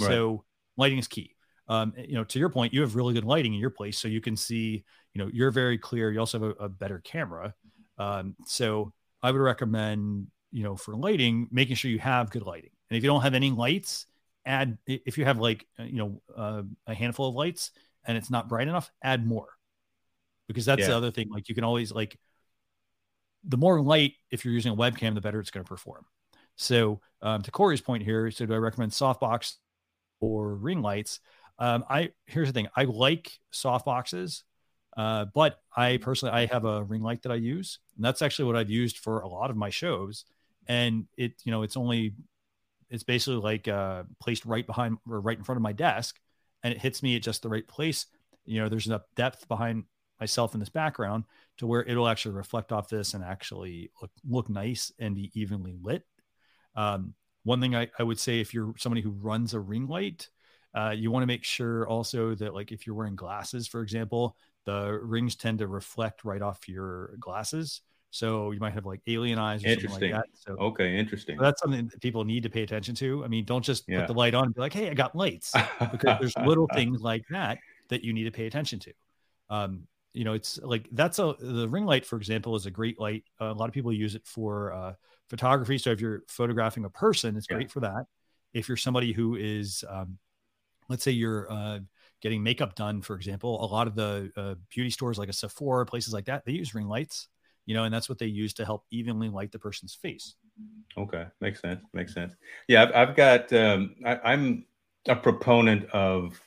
Right. So lighting is key. Um, you know, to your point, you have really good lighting in your place, so you can see, you know, you're very clear. You also have a, a better camera. Um, so I would recommend, you know, for lighting, making sure you have good lighting. And if you don't have any lights, add, if you have like, you know, uh, a handful of lights and it's not bright enough, add more, because that's yeah. the other thing. Like you can always like the more light, if you're using a webcam, the better it's going to perform. So um, to Corey's point here, so do I recommend softbox or ring lights? Um, I here's the thing. I like soft boxes Uh, but I personally, I have a ring light that I use, and that's actually what I've used for a lot of my shows. And it, you know, it's only, it's basically like uh, placed right behind or right in front of my desk, and it hits me at just the right place. You know, there's enough depth behind myself in this background to where it'll actually reflect off this and actually look, look nice and be evenly lit. Um, one thing I, I would say, if you're somebody who runs a ring light, uh, you want to make sure also that, like, if you're wearing glasses, for example, the rings tend to reflect right off your glasses. So you might have like alien eyes or something like that. So, okay, interesting. So that's something that people need to pay attention to. I mean, don't just yeah. put the light on and be like, hey, I got lights, because there's little things like that that you need to pay attention to. Um, you know, it's like, that's a, the ring light, for example, is a great light. Uh, a lot of people use it for uh, photography. So if you're photographing a person, it's yeah. great for that. If you're somebody who is, um, let's say you're uh, getting makeup done, for example, a lot of the uh, beauty stores like a Sephora, places like that, they use ring lights. You know, and that's what they use to help evenly light the person's face. Okay. Makes sense. Makes sense. Yeah. I've, I've got, um, I, I'm a proponent of,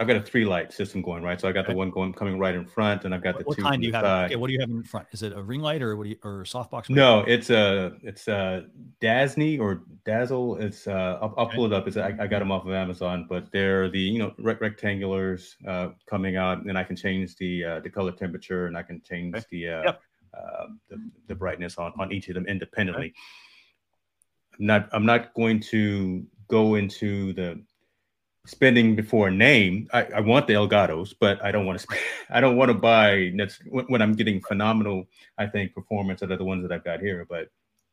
I've got a three light system going, right? So I got okay. the one going coming right in front, and I've got the what two. What kind do you have? Okay, what do you have in front? Is it a ring light, or what do you, or softbox? No, it's a, it's a Dazney or Dazzle. It's uh, I'll, I'll okay. pull it up. It's I, I got them off of Amazon, but they're the, you know, rec- rectangulars uh, coming out, and I can change the, uh, the color temperature, and I can change okay. the, uh, yep. Uh, the, the brightness on, on each of them independently. Okay. I'm not, I'm not going to go into the spending before a name. I, I want the Elgatos, but I don't want to spend, I don't want to buy that's when, when I'm getting phenomenal, I think, performance out of the ones that I've got here. But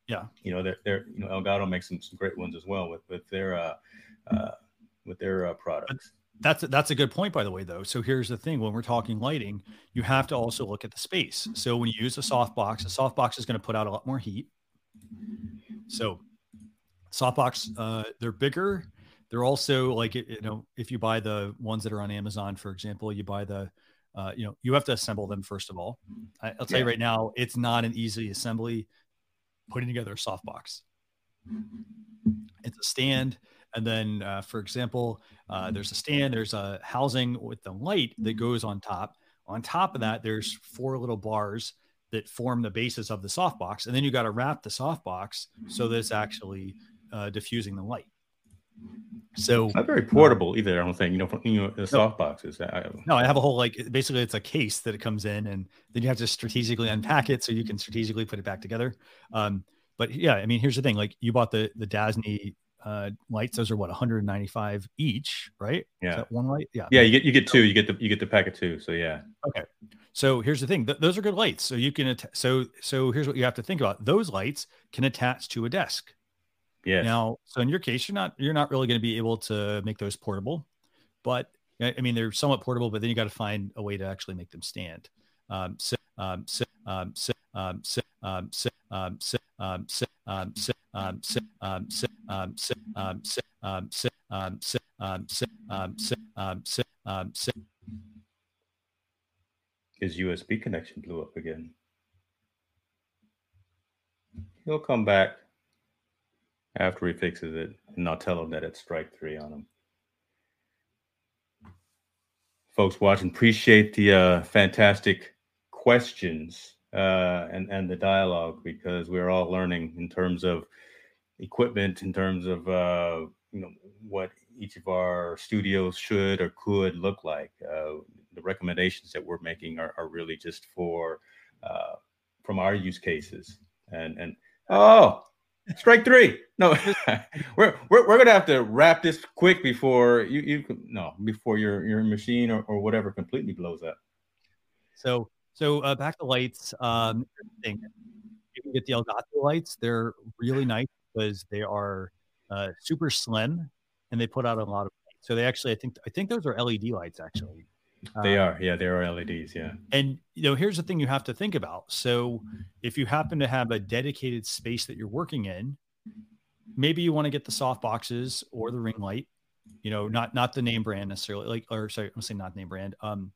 yeah, you know, they're, they're you know, Elgato makes some, some great ones as well with, with their, uh, uh, with their uh, products. That's that's a good point, by the way, though. So here's the thing. When we're talking lighting, you have to also look at the space. So when you use a softbox, a softbox is going to put out a lot more heat. So softbox, uh, they're bigger. They're also like, you know, if you buy the ones that are on Amazon, for example, you buy the, uh, you know, you have to assemble them, first of all. I, I'll tell yeah. you right now, it's not an easy assembly, putting together a softbox. It's a stand. And then, uh, for example, uh, there's a stand, there's a housing with the light that goes on top. On top of that, there's four little bars that form the basis of the softbox. And then you got to wrap the softbox so that it's actually uh, diffusing the light. So it's not very portable uh, either, I don't think, you know, from, you know, the softboxes. I, no, I have a whole, like, basically it's a case that it comes in, and then you have to strategically unpack it so you can strategically put it back together. Um, but yeah, I mean, here's the thing, like you bought the, the Dazney Uh, lights. Those are what, one hundred ninety-five each, right? Yeah. Is that one light? Yeah. Yeah. You get, you get two, you get the, you get the pack of two. So yeah. Okay. So here's the thing. Th- those are good lights. So you can, att- so, so here's what you have to think about. Those lights can attach to a desk. Yeah. Now, so in your case, you're not, you're not really going to be able to make those portable, but I mean, they're somewhat portable, but then you got to find a way to actually make them stand. Um, so, um, so, um, so, um, so, um, so, um, so, um, so, um, so, Um, so, um, so, um, so, um, so, um, so, um, so, um, so, um, so, um, so, um, so. His U S B connection blew up again. He'll come back after he fixes it, and I'll tell him that it's strike three on him. Folks watching, appreciate the uh, fantastic questions. Uh, and, and the dialogue, because we're all learning in terms of equipment, in terms of, uh, you know, what each of our studios should or could look like. Uh, the recommendations that we're making are, are really just for, uh, from our use cases. And, and oh, strike three. No, we're, we're, we're going to have to wrap this quick before you, you no, before your, your machine or, or whatever completely blows up. So, So uh, back to lights, um, you can get the Elgato lights. They're really nice because they are uh, super slim, and they put out a lot of light. So they actually, I think, I think those are L E D lights, actually. They um, are, yeah, they are L E Ds, yeah. And you know, here's the thing you have to think about. So if you happen to have a dedicated space that you're working in, maybe you want to get the soft boxes or the ring light. You know, not not the name brand necessarily, like, or sorry, I'm saying not name brand. Um,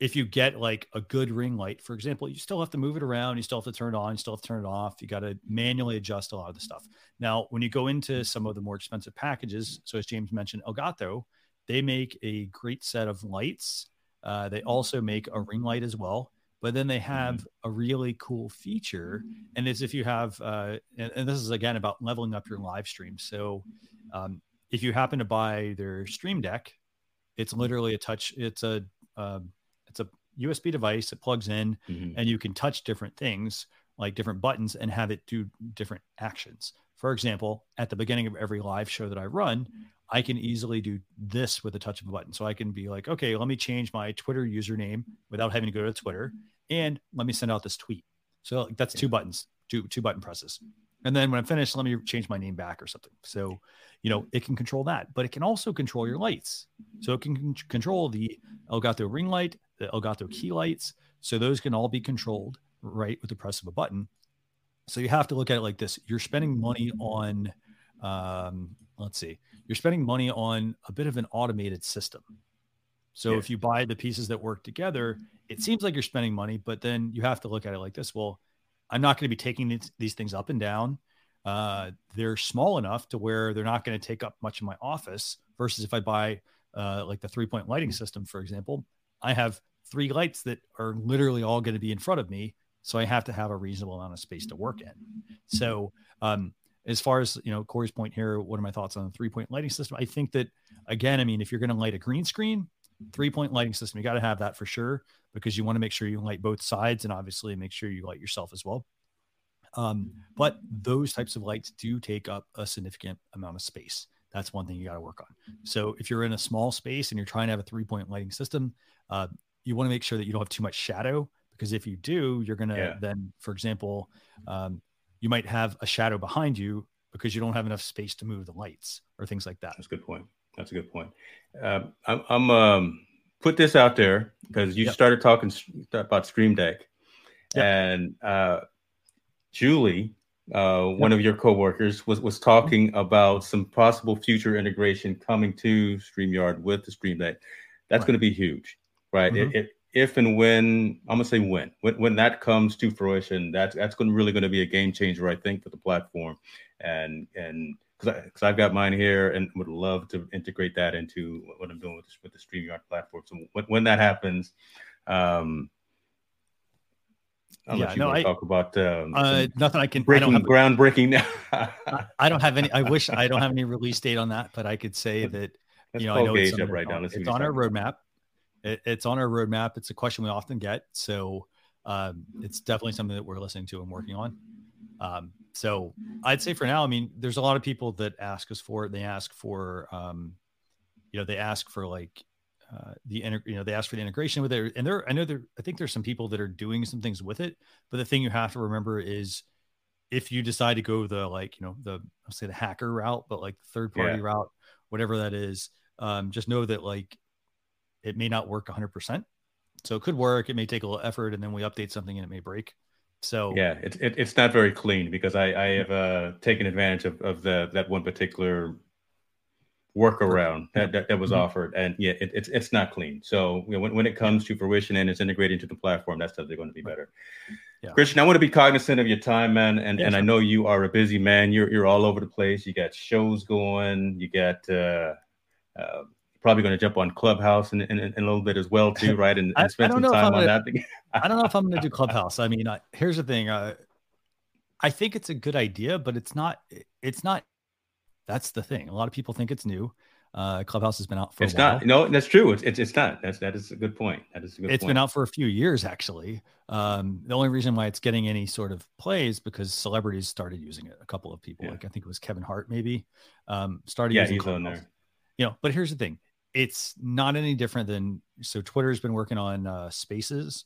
If you get like a good ring light, for example, you still have to move it around. You still have to turn it on. You still have to turn it off. You got to manually adjust a lot of the stuff. Now, when you go into some of the more expensive packages, so as James mentioned, Elgato, they make a great set of lights Uh, they also make a ring light as well. But then they have a really cool feature. And it's if you have, uh, and, and this is again about leveling up your live stream. So um, if you happen to buy their Stream Deck, it's literally a touch, it's a, uh, it's a U S B device that plugs in mm-hmm. and you can touch different things, like different buttons, and have it do different actions. For example, at the beginning of every live show that I run, I can easily do this with a touch of a button. So I can be like, okay, let me change my Twitter username without having to go to Twitter, and let me send out this tweet. So that's two buttons, two, two button presses. And then when I'm finished, let me change my name back or something. So, you know, it can control that, but it can also control your lights. So it can con- control the Elgato ring light, the Elgato key lights. So those can all be controlled right with the press of a button. So you have to look at it like this. You're spending money on, um, let's see, you're spending money on a bit of an automated system. So yeah. if you buy the pieces that work together, it seems like you're spending money, but then you have to look at it like this. Well, I'm not going to be taking these, these things up and down. Uh, they're small enough to where they're not going to take up much of my office versus if I buy uh, like the three point lighting system, for example, I have three lights that are literally all going to be in front of me. So I have to have a reasonable amount of space to work in. So um, as far as, you know, Corey's point here, what are my thoughts on the three point lighting system? I think that, again, I mean, if you're going to light a green screen, three point lighting system, you got to have that for sure, because you want to make sure you light both sides and obviously make sure you light yourself as well. Um, but those types of lights do take up a significant amount of space. That's one thing you got to work on. So if you're in a small space and you're trying to have a three point lighting system, uh, you want to make sure that you don't have too much shadow. Because if you do, you're going to yeah. then, for example, um, you might have a shadow behind you because you don't have enough space to move the lights or things like that. That's a good point. That's a good point. Uh, I'm, I'm um, put this out there because you yep. started talking about Stream Deck. Yep. And uh, Julie, uh, yep. one of your coworkers, was, was talking mm-hmm. about some possible future integration coming to StreamYard with the Stream Deck. That's right. Going to be huge, right? Mm-hmm. It, it, If and when, I'm gonna say when, when, when that comes to fruition, that's that's going really going to be a game changer, I think, for the platform, and and because because I've got mine here and would love to integrate that into what I'm doing with this, with the StreamYard platform. So when, when that happens, um, I'll yeah, let you no, I, talk about um, uh, nothing. I can breaking I don't have, groundbreaking. I, I don't have any. I wish I don't have any release date on that, but I could say that Let's you know I know Gage it's up right now. It's on our roadmap. About. It, it's on our roadmap. It's a question we often get. So um, it's definitely something that we're listening to and working on. Um, so I'd say for now, I mean, there's a lot of people that ask us for it. They ask for, um, you know, they ask for like uh, the, inter- you know, they ask for the integration with it. And there, I know there, I think there's some people that are doing some things with it, but the thing you have to remember is if you decide to go the, like, you know, the, I'll say the hacker route, but like the third party yeah. route, whatever that is, um, just know that like, it may not work one hundred percent. So it could work. It may take a little effort, and then we update something and it may break. So yeah, it's it, it's not very clean, because I, I have uh, taken advantage of, of the that one particular workaround that, that, that was mm-hmm. offered, and yeah, it, it's it's not clean. So you know, when when it comes to fruition and it's integrated into the platform, that's definitely going to be better. Yeah. Christian, I want to be cognizant of your time, man, and, yeah, and sure. I know you are a busy man. You're you're all over the place. You got shows going. You got. Uh, uh, Probably going to jump on Clubhouse in, in, in a little bit as well, too, right? And, and spend some time on that. I don't know if I'm going to do Clubhouse. I mean, I, here's the thing. Uh, I think it's a good idea, but it's not. It's not. That's the thing. A lot of people think it's new. Uh, Clubhouse has been out for. It's a while. Not. No, that's true. It's, it's it's not. That's that is a good point. That is a good. It's point. Been out for a few years, actually. Um, the only reason why it's getting any sort of play is because celebrities started using it. A couple of people, yeah. like I think it was Kevin Hart, maybe, um, started yeah, using he's Clubhouse. On there. You know, but here's the thing. It's not any different than, so Twitter's been working on uh, Spaces.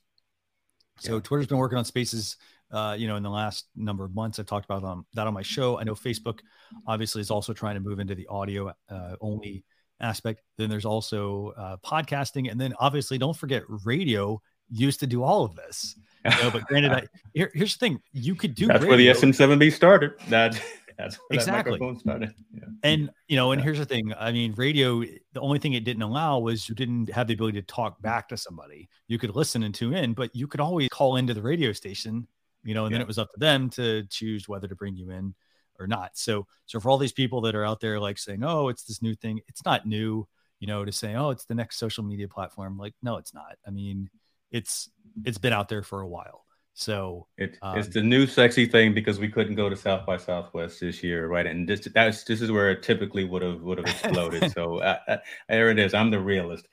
So yeah. Twitter's been working on Spaces, uh, you know, in the last number of months. I've talked about um, that on my show. I know Facebook obviously is also trying to move into the audio uh, only aspect. Then there's also uh, podcasting. And then obviously don't forget radio used to do all of this. You know, but granted, I, here, here's the thing. You could do That's radio. Where the S M seven B started. That. That's where exactly. That started. Yeah. And, you know, and yeah. here's the thing. I mean, radio, the only thing it didn't allow was you didn't have the ability to talk back to somebody. You could listen and tune in, but you could always call into the radio station, you know, and yeah. then it was up to them to choose whether to bring you in or not. So, so for all these people that are out there, like saying, oh, it's this new thing, it's not new. you know, to say, oh, it's the next social media platform. Like, no, it's not. I mean, it's it's been out there for a while. So it, um, it's the new sexy thing because we couldn't go to South by Southwest this year, right? And this that's this is where it typically would have would have exploded. So uh, uh, there it is. I'm the realist.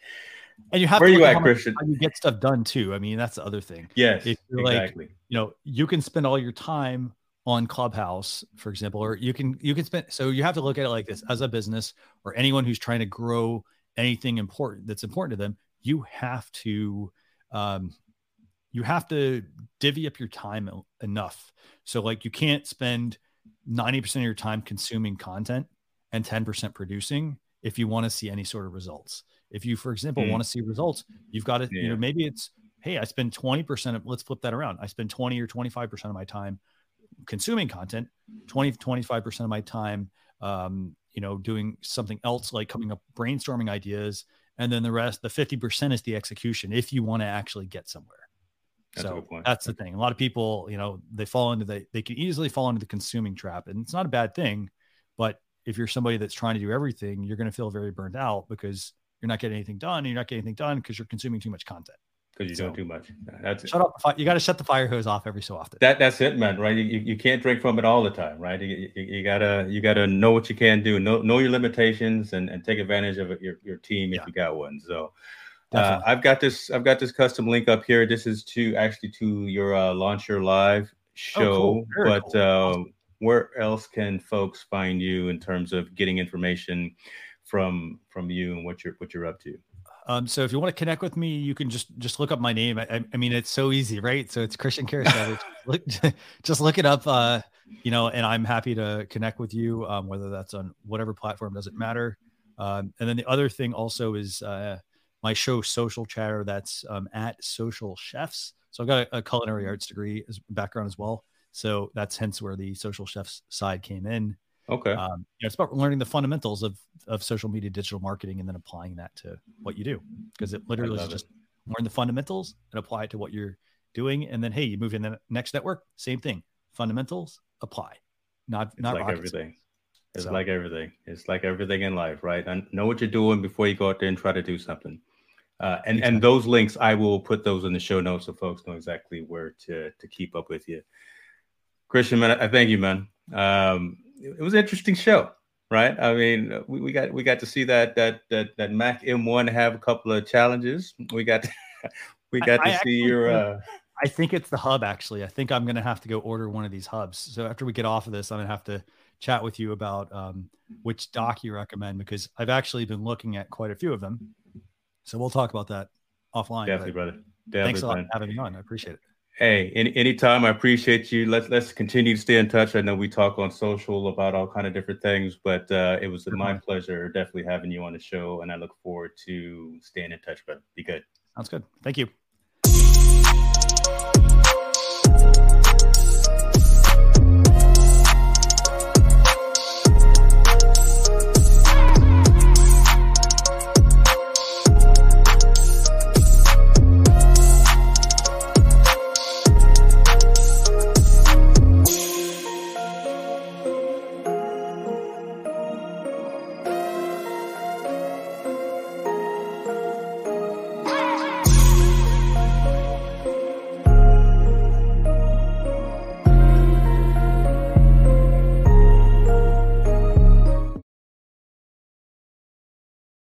And you have where to you at, how Christian? How you get stuff done too. I mean, that's the other thing. Yes, if you're exactly. Like, you know, you can spend all your time on Clubhouse, for example, or you can you can spend. So you have to look at it like this: as a business or anyone who's trying to grow anything important that's important to them, you have to. Um, You have to divvy up your time enough. So like you can't spend ninety percent of your time consuming content and ten percent producing if you want to see any sort of results. If you, for example, mm. want to see results, you've got to, yeah. you know, maybe it's, hey, I spend twenty percent of, let's flip that around. I spend twenty or twenty-five percent of my time consuming content, twenty, twenty-five percent of my time, um, you know, doing something else, like coming up, brainstorming ideas. And then the rest, the fifty percent is the execution if you want to actually get somewhere. That's so that's the thing. A lot of people, you know, they fall into the, they can easily fall into the consuming trap, and it's not a bad thing. But if you're somebody that's trying to do everything, you're going to feel very burnt out because you're not getting anything done. And you're not getting anything done because you're consuming too much content. Because you so, don't do much. That's shut it. Off. You got to shut the fire hose off every so often. That that's it, man. Right. You you can't drink from it all the time. Right. You, you, you gotta you gotta know what you can do. Know know your limitations and, and take advantage of your your team yeah. if you got one. So. Uh, I've got this. I've got this custom link up here. This is to actually to your uh, Launch Your Live show. Oh, cool. But cool. Uh, where else can folks find you in terms of getting information from from you and what you're what you're up to? Um, so if you want to connect with me, you can just just look up my name. I, I mean, it's so easy, right? So it's Christian Karasiewicz. Look, just look it up. Uh, you know, and I'm happy to connect with you. Um, whether that's on whatever platform, doesn't matter. Um, and then the other thing also is. Uh, My show, Social Chatter, that's um, at Social Chefs. So I've got a, a culinary arts degree as background as well. So that's hence where the Social Chefs side came in. Okay. Um, you know, it's about learning the fundamentals of of social media, digital marketing, and then applying that to what you do. Because it literally is just it. Learn the fundamentals and apply it to what you're doing. And then, hey, you move in the next network, same thing. Fundamentals, apply. Not, it's not like everything. Space. It's so. like everything. It's like everything in life, right? And know what you're doing before you go out there and try to do something. Uh, and, exactly. and those links, I will put those in the show notes so folks know exactly where to to keep up with you. Christian, man, I thank you, man. Um, it, it was an interesting show, right? I mean, we, we got we got to see that that that that Mac M one have a couple of challenges. We got to, we got I, to I see actually, your. Uh... I think it's the hub. Actually, I think I'm gonna have to go order one of these hubs. So after we get off of this, I'm gonna have to chat with you about um, which doc you recommend because I've actually been looking at quite a few of them. So we'll talk about that offline. Definitely, brother. Definitely, thanks a lot man. for having me on. I appreciate it. Hey, any anytime. I appreciate you. Let's let's continue to stay in touch. I know we talk on social about all kind of different things, but uh, it was sure, my man. pleasure definitely having you on the show, and I look forward to staying in touch. But be good. Sounds good. Thank you.